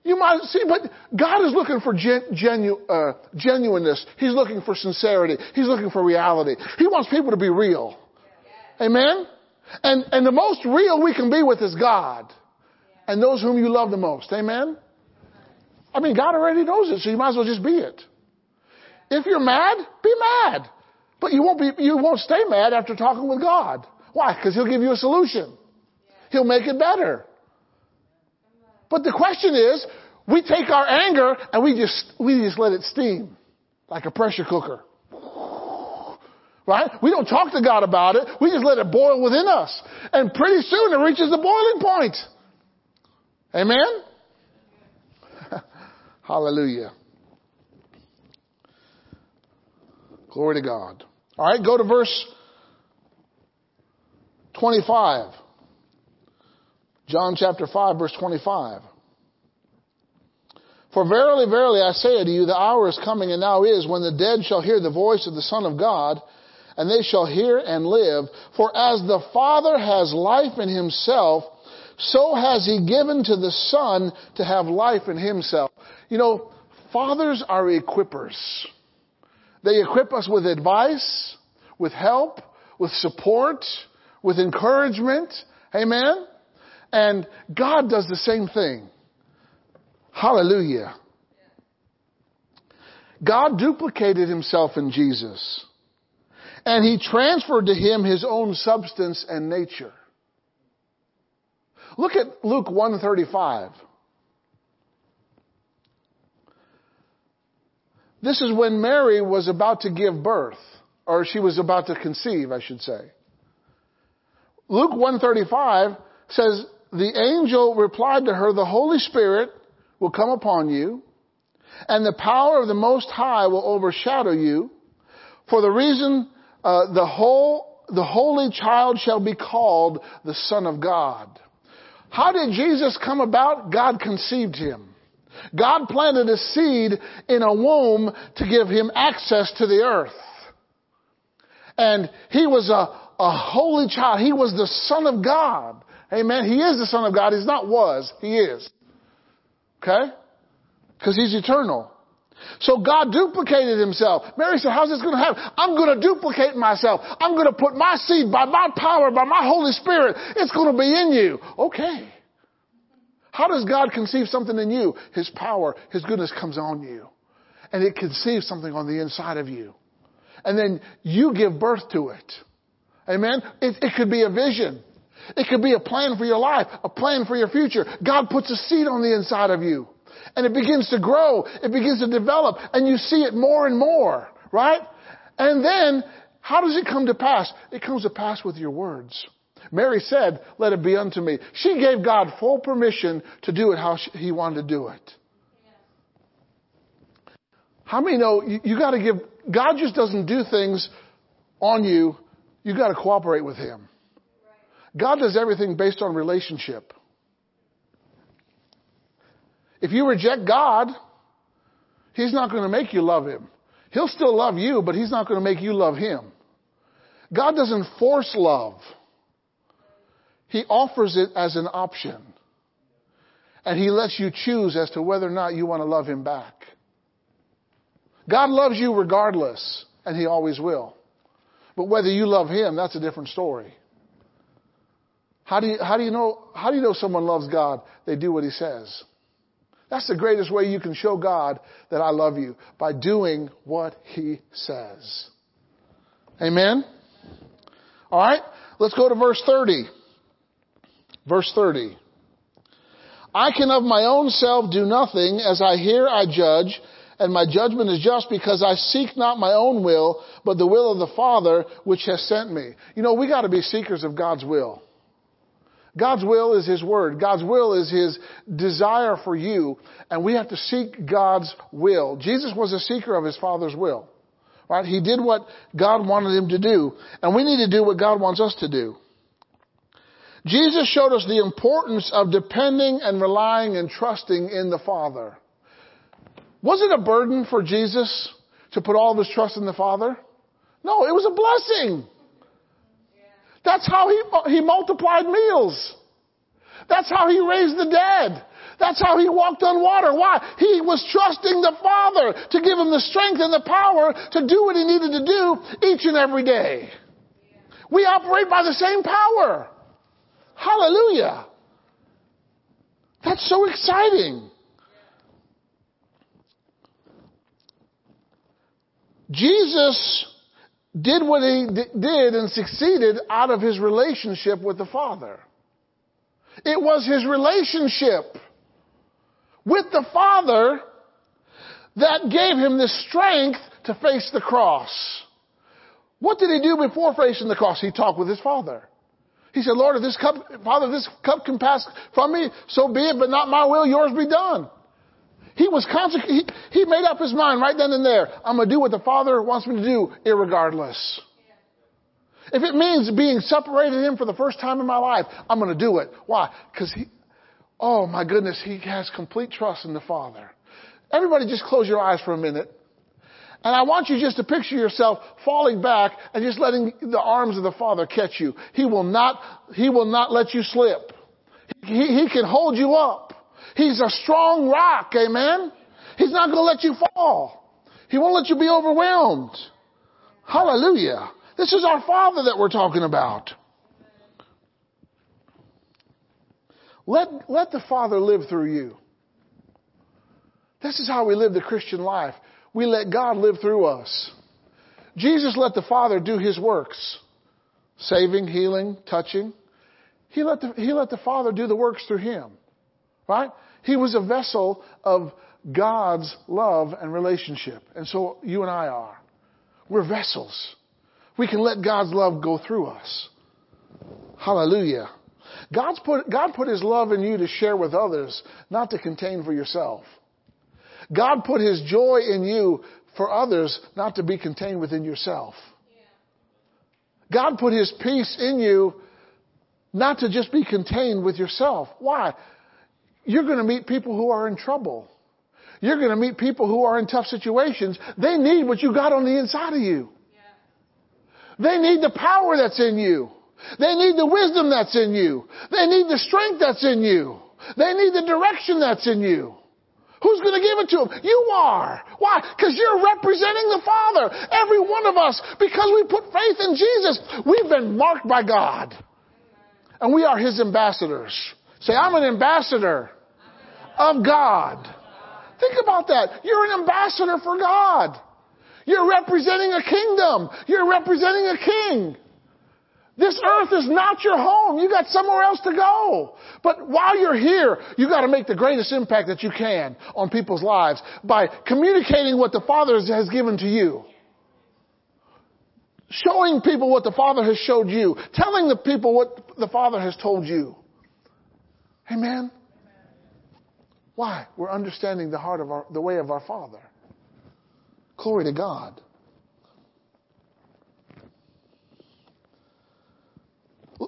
You might see, but God is looking for gen- genu- uh, genuineness. He's looking for sincerity. He's looking for reality. He wants people to be real. Amen? And and the most real we can be with is God and those whom you love the most. Amen? I mean, God already knows it, so you might as well just be it. If you're mad, be mad. But you won't be, you won't stay mad after talking with God. Why? Because he'll give you a solution. He'll make it better. But the question is, we take our anger and we just we just let it steam like a pressure cooker. Right? We don't talk to God about it. We just let it boil within us. And pretty soon it reaches the boiling point. Amen? Hallelujah. Glory to God. All right, go to verse twenty-five. John chapter five, verse twenty-five. For verily, verily, I say unto you, the hour is coming, and now is, when the dead shall hear the voice of the Son of God, and they shall hear and live. For as the Father has life in himself, so has he given to the Son to have life in himself. You know, fathers are equippers. They equip us with advice, with help, with support, with encouragement. Amen? And God does the same thing. Hallelujah. God duplicated himself in Jesus. And he transferred to him his own substance and nature. Look at Luke one thirty-five. This is when Mary was about to give birth, or she was about to conceive, I should say. Luke one thirty-five says, the angel replied to her, the Holy Spirit will come upon you, and the power of the Most High will overshadow you. For the reason, uh, the whole, the holy child shall be called the Son of God. How did Jesus come about? God conceived him. God planted a seed in a womb to give him access to the earth. And he was a A holy child. He was the Son of God. Amen. He is the Son of God. He's not was. He is. Okay? Because he's eternal. So God duplicated himself. Mary said, how's this going to happen? I'm going to duplicate myself. I'm going to put my seed by my power, by my Holy Spirit. It's going to be in you. Okay. How does God conceive something in you? His power, his goodness comes on you. And it conceives something on the inside of you. And then you give birth to it. Amen? It, it could be a vision. It could be a plan for your life, a plan for your future. God puts a seed on the inside of you, and it begins to grow. It begins to develop, and you see it more and more, right? And then how does it come to pass? It comes to pass with your words. Mary said, "Let it be unto me." She gave God full permission to do it how she, he wanted to do it. Yeah. How many know you, you got to give, God just doesn't do things on you. You got to cooperate with him. Right. God does everything based on relationship. If you reject God, he's not going to make you love him. He'll still love you, but he's not going to make you love him. God doesn't force love. He offers it as an option. And he lets you choose as to whether or not you want to love him back. God loves you regardless, and he always will. But whether you love him, that's a different story. How do you, how do you know, how do you know someone loves God? They do what he says. That's the greatest way you can show God that I love you, by doing what he says. Amen? All right, let's go to verse thirty. Verse thirty. I can of my own self do nothing. As I hear, I judge, and my judgment is just, because I seek not my own will, but the will of the Father which has sent me. You know, we got to be seekers of God's will. God's will is his word. God's will is his desire for you, and we have to seek God's will. Jesus was a seeker of his Father's will, right? He did what God wanted him to do, and we need to do what God wants us to do. Jesus showed us the importance of depending and relying and trusting in the Father. Was it a burden for Jesus to put all of his trust in the Father? No, it was a blessing. That's how he, he multiplied meals. That's how he raised the dead. That's how he walked on water. Why? He was trusting the Father to give him the strength and the power to do what he needed to do each and every day. We operate by the same power. Hallelujah. That's so exciting. Jesus did what he d- did and succeeded out of his relationship with the Father. It was his relationship with the Father that gave him the strength to face the cross. What did he do before facing the cross? He talked with his Father. He said, Lord, if this cup, Father, if this cup can pass from me, so be it, but not my will, yours be done. He was consec- he, he made up his mind right then and there. I'm going to do what the Father wants me to do, irregardless. If it means being separated him for the first time in my life, I'm going to do it. Why? Because he, oh my goodness, he has complete trust in the Father. Everybody just close your eyes for a minute. And I want you just to picture yourself falling back and just letting the arms of the Father catch you. He will not, he will not let you slip. He, he can hold you up. He's a strong rock, amen? He's not going to let you fall. He won't let you be overwhelmed. Hallelujah. This is our Father that we're talking about. Let, let the Father live through you. This is how we live the Christian life. We let God live through us. Jesus let the Father do his works. Saving, healing, touching. He let the, he let the Father do the works through him. Right? He was a vessel of God's love and relationship. And so you and I are. We're vessels. We can let God's love go through us. Hallelujah. God's put, God put his love in you to share with others, not to contain for yourself. God put his joy in you for others, not to be contained within yourself. God put his peace in you, not to just be contained with yourself. Why? You're going to meet people who are in trouble. You're going to meet people who are in tough situations. They need what you got on the inside of you. They need the power that's in you. They need the wisdom that's in you. They need the strength that's in you. They need the direction that's in you. Who's going to give it to him? You are. Why? Because you're representing the Father. Every one of us, because we put faith in Jesus, we've been marked by God. And we are his ambassadors. Say, I'm an ambassador of God. Think about that. You're an ambassador for God. You're representing a kingdom. You're representing a king. This earth is not your home. You got somewhere else to go. But while you're here, you got to make the greatest impact that you can on people's lives by communicating what the Father has given to you. Showing people what the Father has showed you. Telling the people what the Father has told you. Amen? Why? We're understanding the heart of our, the way of our Father. Glory to God.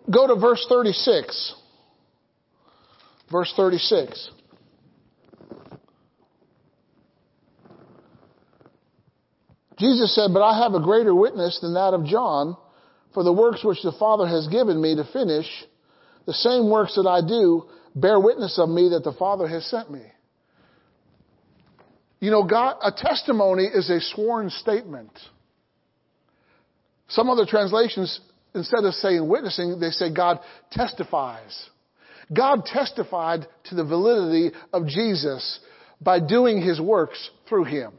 Go to verse thirty-six. Verse thirty-six. Jesus said, "But I have a greater witness than that of John, for the works which the Father has given me to finish, the same works that I do, bear witness of me that the Father has sent me." You know, God, a testimony is a sworn statement. Some other translations, instead of saying witnessing, they say God testifies. God testified to the validity of Jesus by doing his works through him.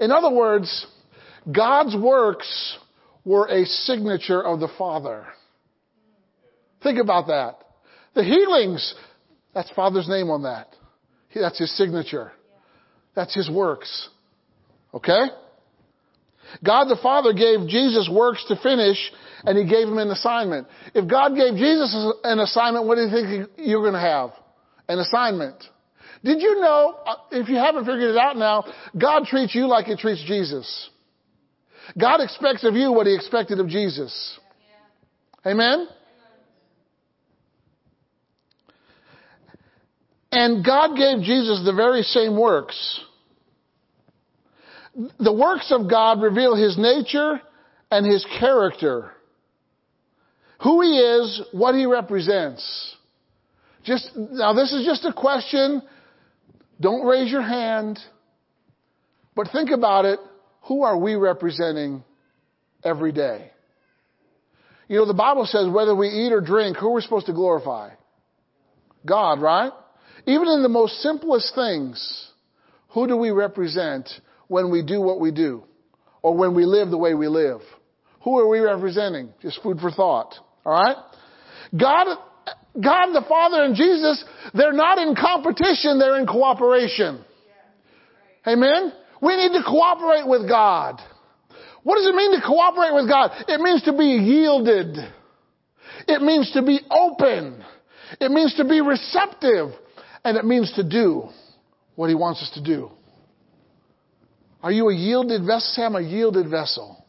In other words, God's works were a signature of the Father. Think about that. The healings, that's Father's name on that. That's his signature. That's his works. Okay? God the Father gave Jesus works to finish, and he gave him an assignment. If God gave Jesus an assignment, what do you think you're going to have? An assignment. Did you know, if you haven't figured it out now, God treats you like he treats Jesus. God expects of you what he expected of Jesus. Amen? And God gave Jesus the very same works. The works of God reveal his nature and his character. Who he is, what he represents. Just, now this is just a question. Don't raise your hand. But think about it. Who are we representing every day? You know, the Bible says whether we eat or drink, who are we supposed to glorify? God, right? Even in the most simplest things, who do we represent when we do what we do, or when we live the way we live? Who are we representing? Just food for thought. All right? God, God the Father and Jesus, they're not in competition, they're in cooperation. Amen? We need to cooperate with God. What does it mean to cooperate with God? It means to be yielded. It means to be open. It means to be receptive. And it means to do what he wants us to do. Are you a yielded vessel? Say, I'm a yielded vessel.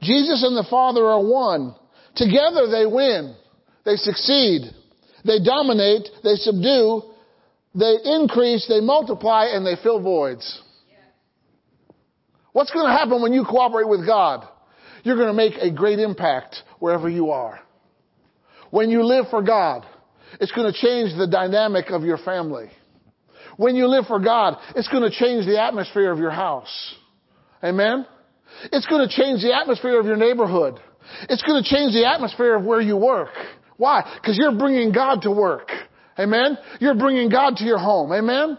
Jesus and the Father are one. Together they win. They succeed. They dominate. They subdue. They increase. They multiply. And they fill voids. What's going to happen when you cooperate with God? You're going to make a great impact wherever you are. When you live for God, it's going to change the dynamic of your family. When you live for God, it's going to change the atmosphere of your house. Amen? It's going to change the atmosphere of your neighborhood. It's going to change the atmosphere of where you work. Why? Because you're bringing God to work. Amen? You're bringing God to your home. Amen?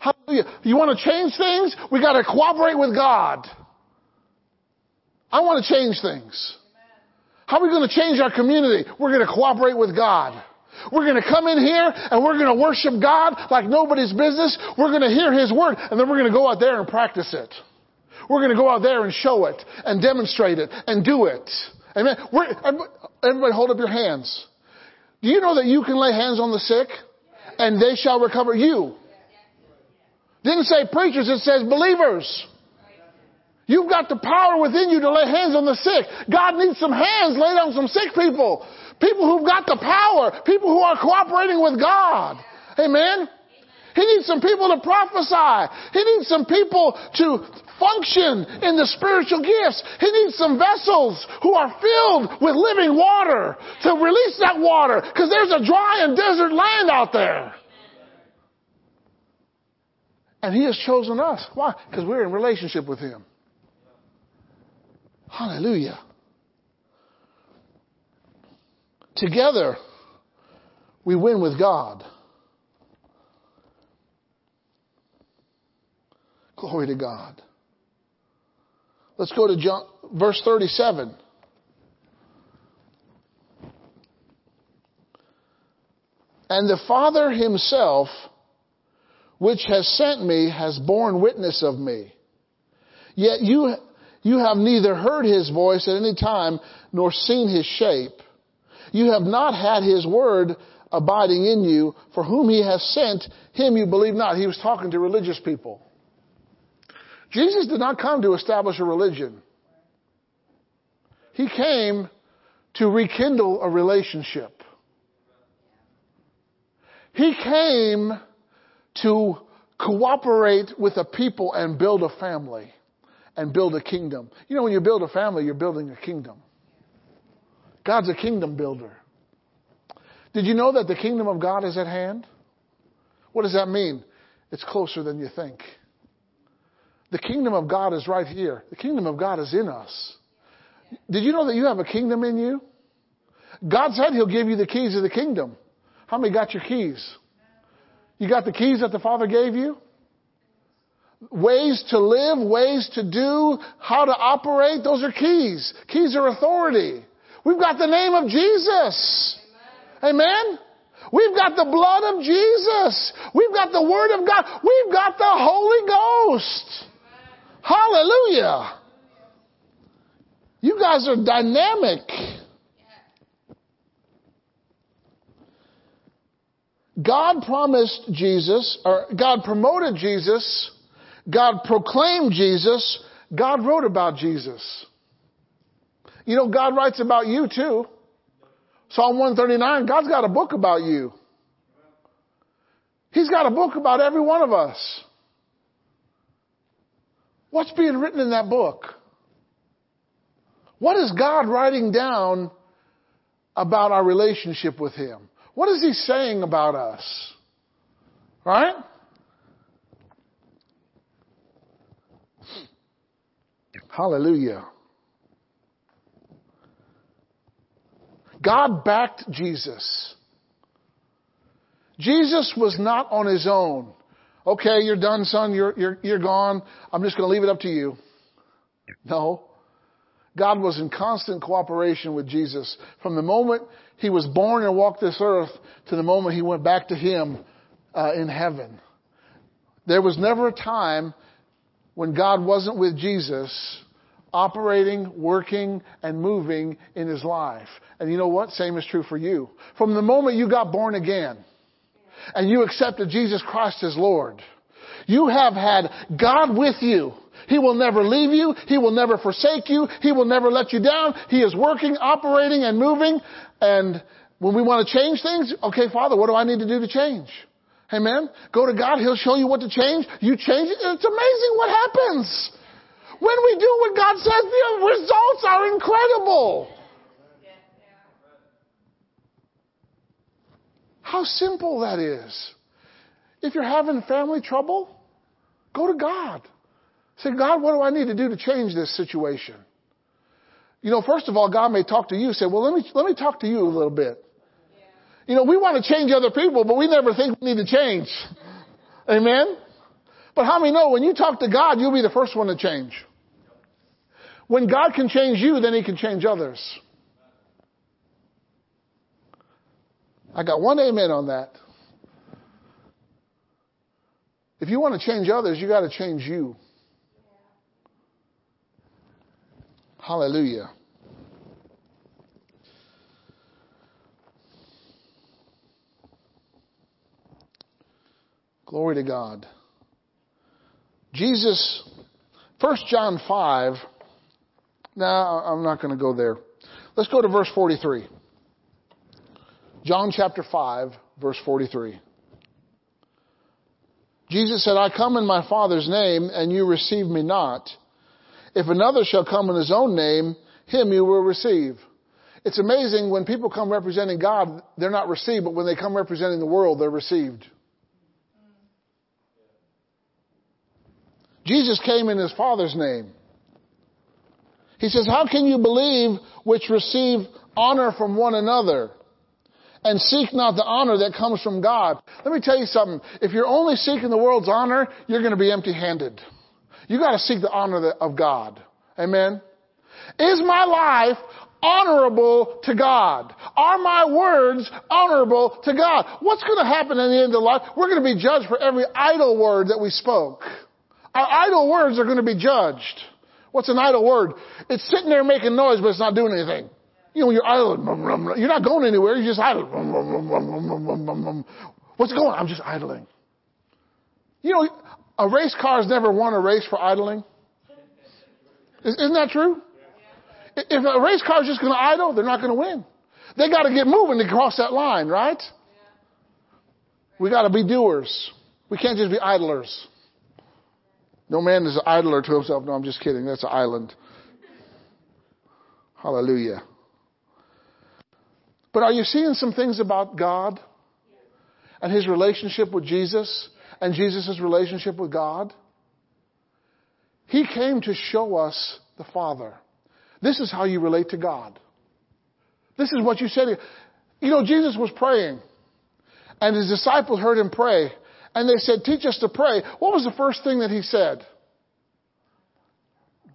Hallelujah. You want to change things? We got to cooperate with God. I want to change things. How are we going to change our community? We're going to cooperate with God. We're going to come in here and we're going to worship God like nobody's business. We're going to hear his word and then we're going to go out there and practice it. We're going to go out there and show it and demonstrate it and do it. Amen. We're, everybody hold up your hands. Do you know that you can lay hands on the sick and they shall recover? You didn't say preachers, it says believers. You've got the power within you to lay hands on the sick. God needs some hands laid on some sick people. People who've got the power. People who are cooperating with God. Amen? Amen. He needs some people to prophesy. He needs some people to function in the spiritual gifts. He needs some vessels who are filled with living water to release that water. Because there's a dry and desert land out there. And he has chosen us. Why? Because we're in relationship with him. Hallelujah. Together, we win with God. Glory to God. Let's go to John, verse thirty-seven. And the Father himself, which has sent me, has borne witness of me. Yet you, you have neither heard his voice at any time, nor seen his shape. You have not had his word abiding in you, for whom he has sent, him you believe not. He was talking to religious people. Jesus did not come to establish a religion. He came to rekindle a relationship. He came to cooperate with a people and build a family and build a kingdom. You know, when you build a family, you're building a kingdom. God's a kingdom builder. Did you know that the kingdom of God is at hand? What does that mean? It's closer than you think. The kingdom of God is right here. The kingdom of God is in us. Did you know that you have a kingdom in you? God said he'll give you the keys of the kingdom. How many got your keys? You got the keys that the Father gave you? Ways to live, ways to do, how to operate, those are keys. Keys are authority. We've got the name of Jesus. Amen. Amen? We've got the blood of Jesus. We've got the Word of God. We've got the Holy Ghost. Amen. Hallelujah. You guys are dynamic. God promised Jesus, or God promoted Jesus, God proclaimed Jesus, God wrote about Jesus. You know, God writes about you too. Psalm one thirty-nine, God's got a book about you. He's got a book about every one of us. What's being written in that book? What is God writing down about our relationship with him? What is he saying about us? Right? Hallelujah. God backed Jesus. Jesus was not on his own. Okay, you're done, son. You're, you're, you're gone. I'm just going to leave it up to you. No. God was in constant cooperation with Jesus. From the moment he was born and walked this earth to the moment he went back to him uh, in heaven. There was never a time when God wasn't with Jesus operating, working, and moving in his life. And you know what? Same is true for you. From the moment you got born again and you accepted Jesus Christ as Lord, you have had God with you. He will never leave you. He will never forsake you. He will never let you down. He is working, operating, and moving. And when we want to change things, okay, Father, what do I need to do to change? Amen. Go to God. He'll show you what to change. You change it. It's amazing what happens. When we do what God says, the results are incredible. How simple that is. If you're having family trouble, go to God. Say, God, what do I need to do to change this situation? You know, first of all, God may talk to you. Say, well, let me let me talk to you a little bit. Yeah. You know, we want to change other people, but we never think we need to change. Amen? But how many know when you talk to God, you'll be the first one to change? When God can change you, then he can change others. I got one amen on that. If you want to change others, you got to change you. Hallelujah. Glory to God. Jesus, First John five. No, I'm not going to go there. Let's go to verse forty-three. John chapter five, verse forty-three. Jesus said, I come in my Father's name, and you receive me not. If another shall come in his own name, him you will receive. It's amazing when people come representing God, they're not received, but when they come representing the world, they're received. Jesus came in his Father's name. He says, how can you believe which receive honor from one another and seek not the honor that comes from God? Let me tell you something. If you're only seeking the world's honor, you're going to be empty-handed. You got to seek the honor of God. Amen. Is my life honorable to God? Are my words honorable to God? What's going to happen at the end of life? We're going to be judged for every idle word that we spoke. Our idle words are going to be judged. What's an idle word? It's sitting there making noise, but it's not doing anything. You know, when you're idle, you're not going anywhere. You're just idle. What's going on? I'm just idling. You know, a race car's never won a race for idling. Isn't that true? If a race car is just going to idle, they're not going to win. They got to get moving to cross that line, right? We got to be doers. We can't just be idlers. No man is an idler to himself. No, I'm just kidding. That's an island. Hallelujah. But are you seeing some things about God and his relationship with Jesus and Jesus' relationship with God? He came to show us the Father. This is how you relate to God. This is what you said. You know, Jesus was praying, and his disciples heard him pray, and they said, teach us to pray. What was the first thing that he said?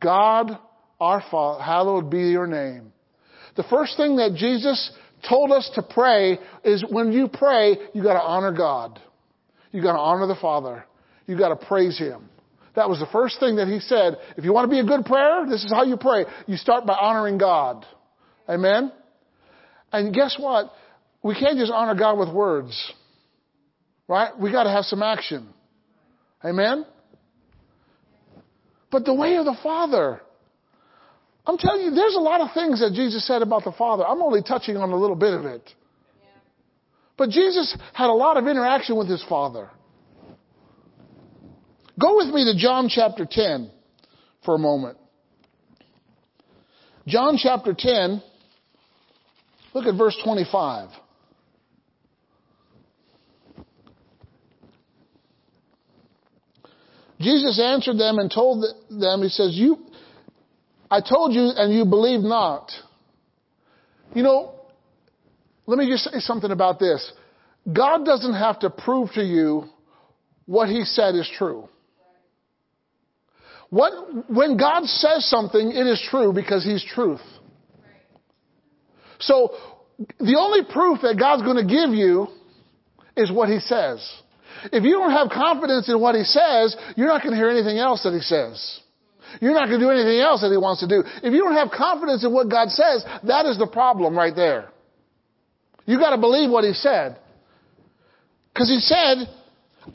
God, our Father, hallowed be your name. The first thing that Jesus told us to pray is when you pray, you got to honor God. You got to honor the Father. You got to praise him. That was the first thing that he said. If you want to be a good prayer, this is how you pray. You start by honoring God. Amen? And guess what? We can't just honor God with words. Right? We got to have some action. Amen? But the way of the Father. I'm telling you, there's a lot of things that Jesus said about the Father. I'm only touching on a little bit of it. But Jesus had a lot of interaction with his Father. Go with me to John chapter ten for a moment. John chapter ten, look at verse twenty-five. Jesus answered them and told them, he says, "You, I told you and you believe not." You know, let me just say something about this. God doesn't have to prove to you what he said is true. What, when God says something, it is true because he's truth. So the only proof that God's going to give you is what he says. If you don't have confidence in what he says, you're not going to hear anything else that he says. You're not going to do anything else that he wants to do. If you don't have confidence in what God says, that is the problem right there. You got to believe what he said. Because he said,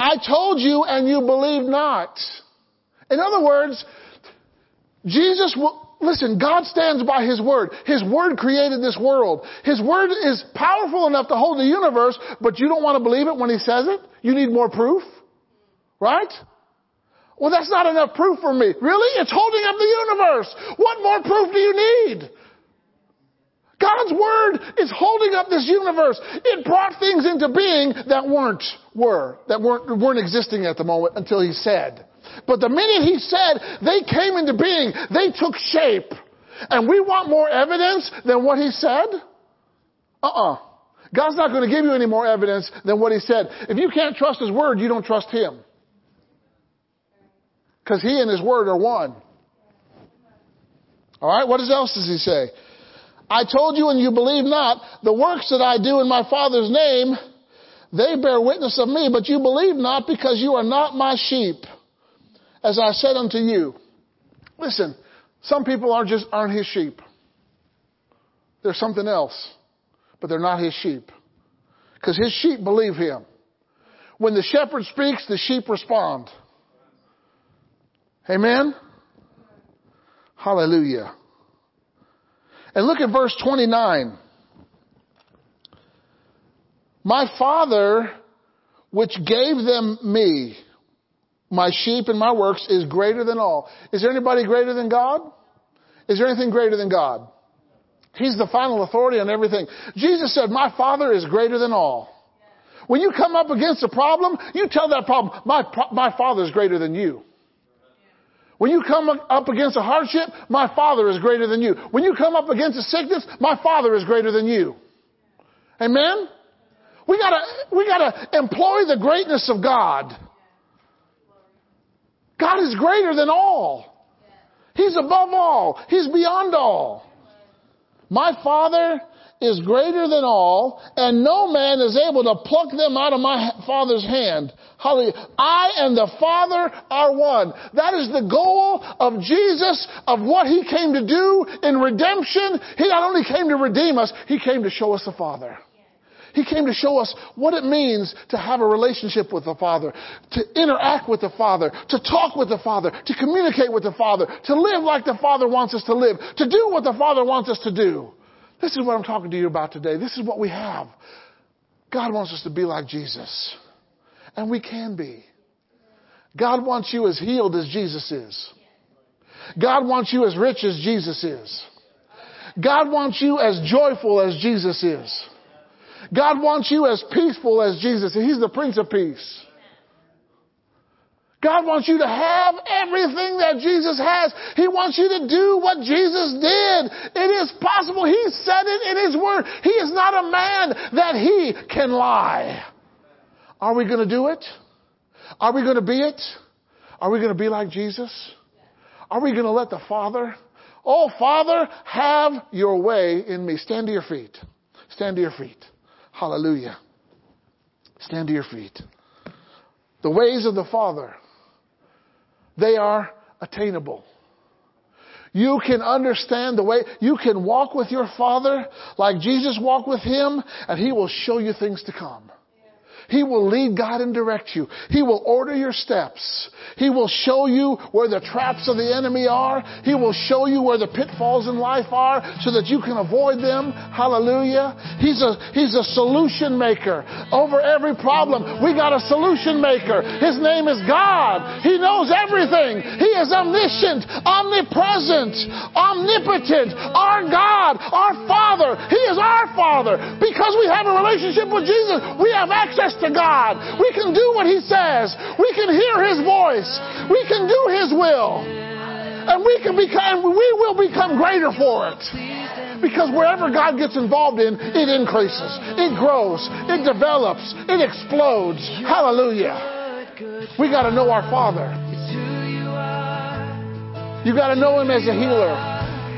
I told you and you believe not. In other words, Jesus, will, listen, God stands by his word. His word created this world. His word is powerful enough to hold the universe, but you don't want to believe it when he says it? You need more proof, right? Well, that's not enough proof for me. Really? It's holding up the universe. What more proof do you need? God's word is holding up this universe. It brought things into being that weren't, were, that weren't, weren't existing at the moment until he said. But the minute he said, they came into being, they took shape. And we want more evidence than what he said? Uh-uh. God's not going to give you any more evidence than what he said. If you can't trust his word, you don't trust him. Because he and his word are one. All right, what else does he say? I told you and you believe not. The works that I do in my Father's name, they bear witness of me, but you believe not because you are not my sheep. As I said unto you, listen, some people aren't just aren't his sheep. They're something else, but they're not his sheep. Because his sheep believe him. When the shepherd speaks, the sheep respond. Amen? Hallelujah. And look at verse twenty-nine. My Father, which gave them me, my sheep and my works is greater than all. Is there anybody greater than God? Is there anything greater than God? He's the final authority on everything. Jesus said, my Father is greater than all. When you come up against a problem, you tell that problem, my, my Father is greater than you. When you come up against a hardship, my Father is greater than you. When you come up against a sickness, my Father is greater than you. Amen? We gotta, we gotta employ the greatness of God. God is greater than all. He's above all. He's beyond all. My Father is greater than all, and no man is able to pluck them out of my Father's hand. Hallelujah. I and the Father are one. That is the goal of Jesus, of what he came to do in redemption. He not only came to redeem us, he came to show us the Father. He came to show us what it means to have a relationship with the Father, to interact with the Father, to talk with the Father, to communicate with the Father, to live like the Father wants us to live, to do what the Father wants us to do. This is what I'm talking to you about today. This is what we have. God wants us to be like Jesus. And we can be. God wants you as healed as Jesus is. God wants you as rich as Jesus is. God wants you as joyful as Jesus is. God wants you as peaceful as Jesus. He's the Prince of Peace. God wants you to have everything that Jesus has. He wants you to do what Jesus did. It is possible. He said it in his word. He is not a man that he can lie. Are we going to do it? Are we going to be it? Are we going to be like Jesus? Are we going to let the Father? Oh, Father, have your way in me. Stand to your feet. Stand to your feet. Hallelujah. Stand to your feet. The ways of the Father, they are attainable. You can understand the way. You can walk with your Father like Jesus walked with him, and he will show you things to come. He will lead, guide, and direct you. He will order your steps. He will show you where the traps of the enemy are. He will show you where the pitfalls in life are so that you can avoid them. Hallelujah. He's a, he's a solution maker. Over every problem, we got a solution maker. His name is God. He knows everything. He is omniscient, omnipresent, omnipotent. Our God, our Father. He is our Father. Because we have a relationship with Jesus, we have access to God. We can do what he says. We can hear his voice. We can do his will. And we can become, we will become greater for it. Because wherever God gets involved in, it increases. It grows. It develops. It explodes. Hallelujah. We got to know our Father. You got to know him as a healer.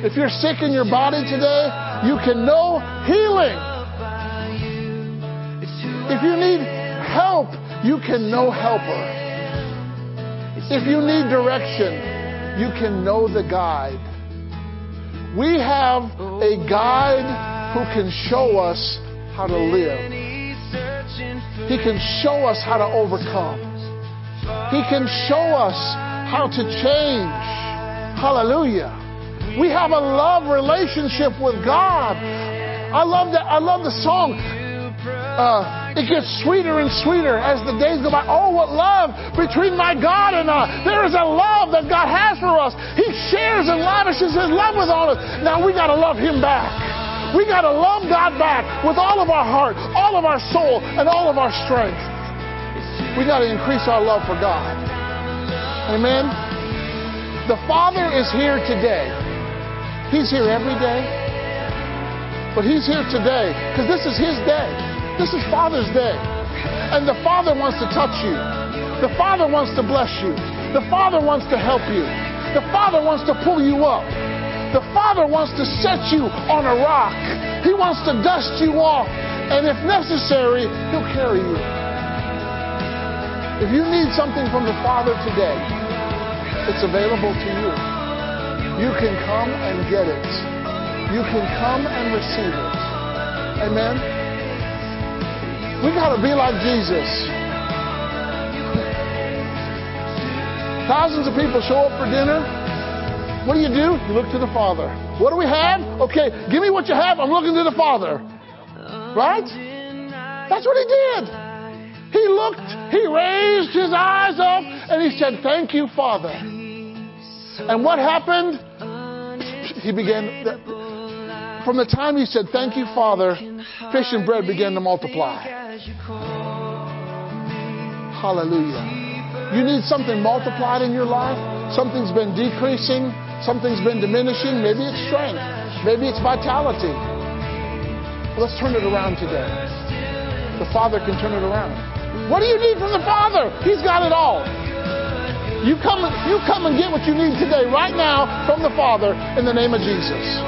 If you're sick in your body today, you can know healing. If you need help, you can know helper. If you need direction, you can know the guide. We have a guide who can show us how to live. He can show us how to overcome. He can show us how to change. Hallelujah. We have a love relationship with God. I love that. I love the song. Uh, It gets sweeter and sweeter as the days go by. Oh, what love between my God and us. There is a love that God has for us. He shares and lavishes his love with all of us. Now we got to love him back. We got to love God back with all of our heart, all of our soul, and all of our strength. We got to increase our love for God. Amen. The Father is here today. He's here every day. But he's here today because this is his day. This is Father's Day, and the Father wants to touch you. The Father wants to bless you. The Father wants to help you. The Father wants to pull you up. The Father wants to set you on a rock. He wants to dust you off, and if necessary, he'll carry you. If you need something from the Father today, it's available to you. You can come and get it. You can come and receive it. Amen? We got to be like Jesus. Thousands of people show up for dinner. What do you do? You look to the Father. What do we have? Okay, give me what you have. I'm looking to the Father. Right? That's what he did. He looked, he raised his eyes up, and he said, "Thank you, Father." And what happened? He began... From the time he said, "Thank you, Father," fish and bread began to multiply. Hallelujah. You need something multiplied in your life. Something's been decreasing. Something's been diminishing. Maybe it's strength. Maybe it's vitality. Let's turn it around today. The Father can turn it around. What do you need from the Father? He's got it all. You come, you come and get what you need today, right now, from the Father, in the name of Jesus.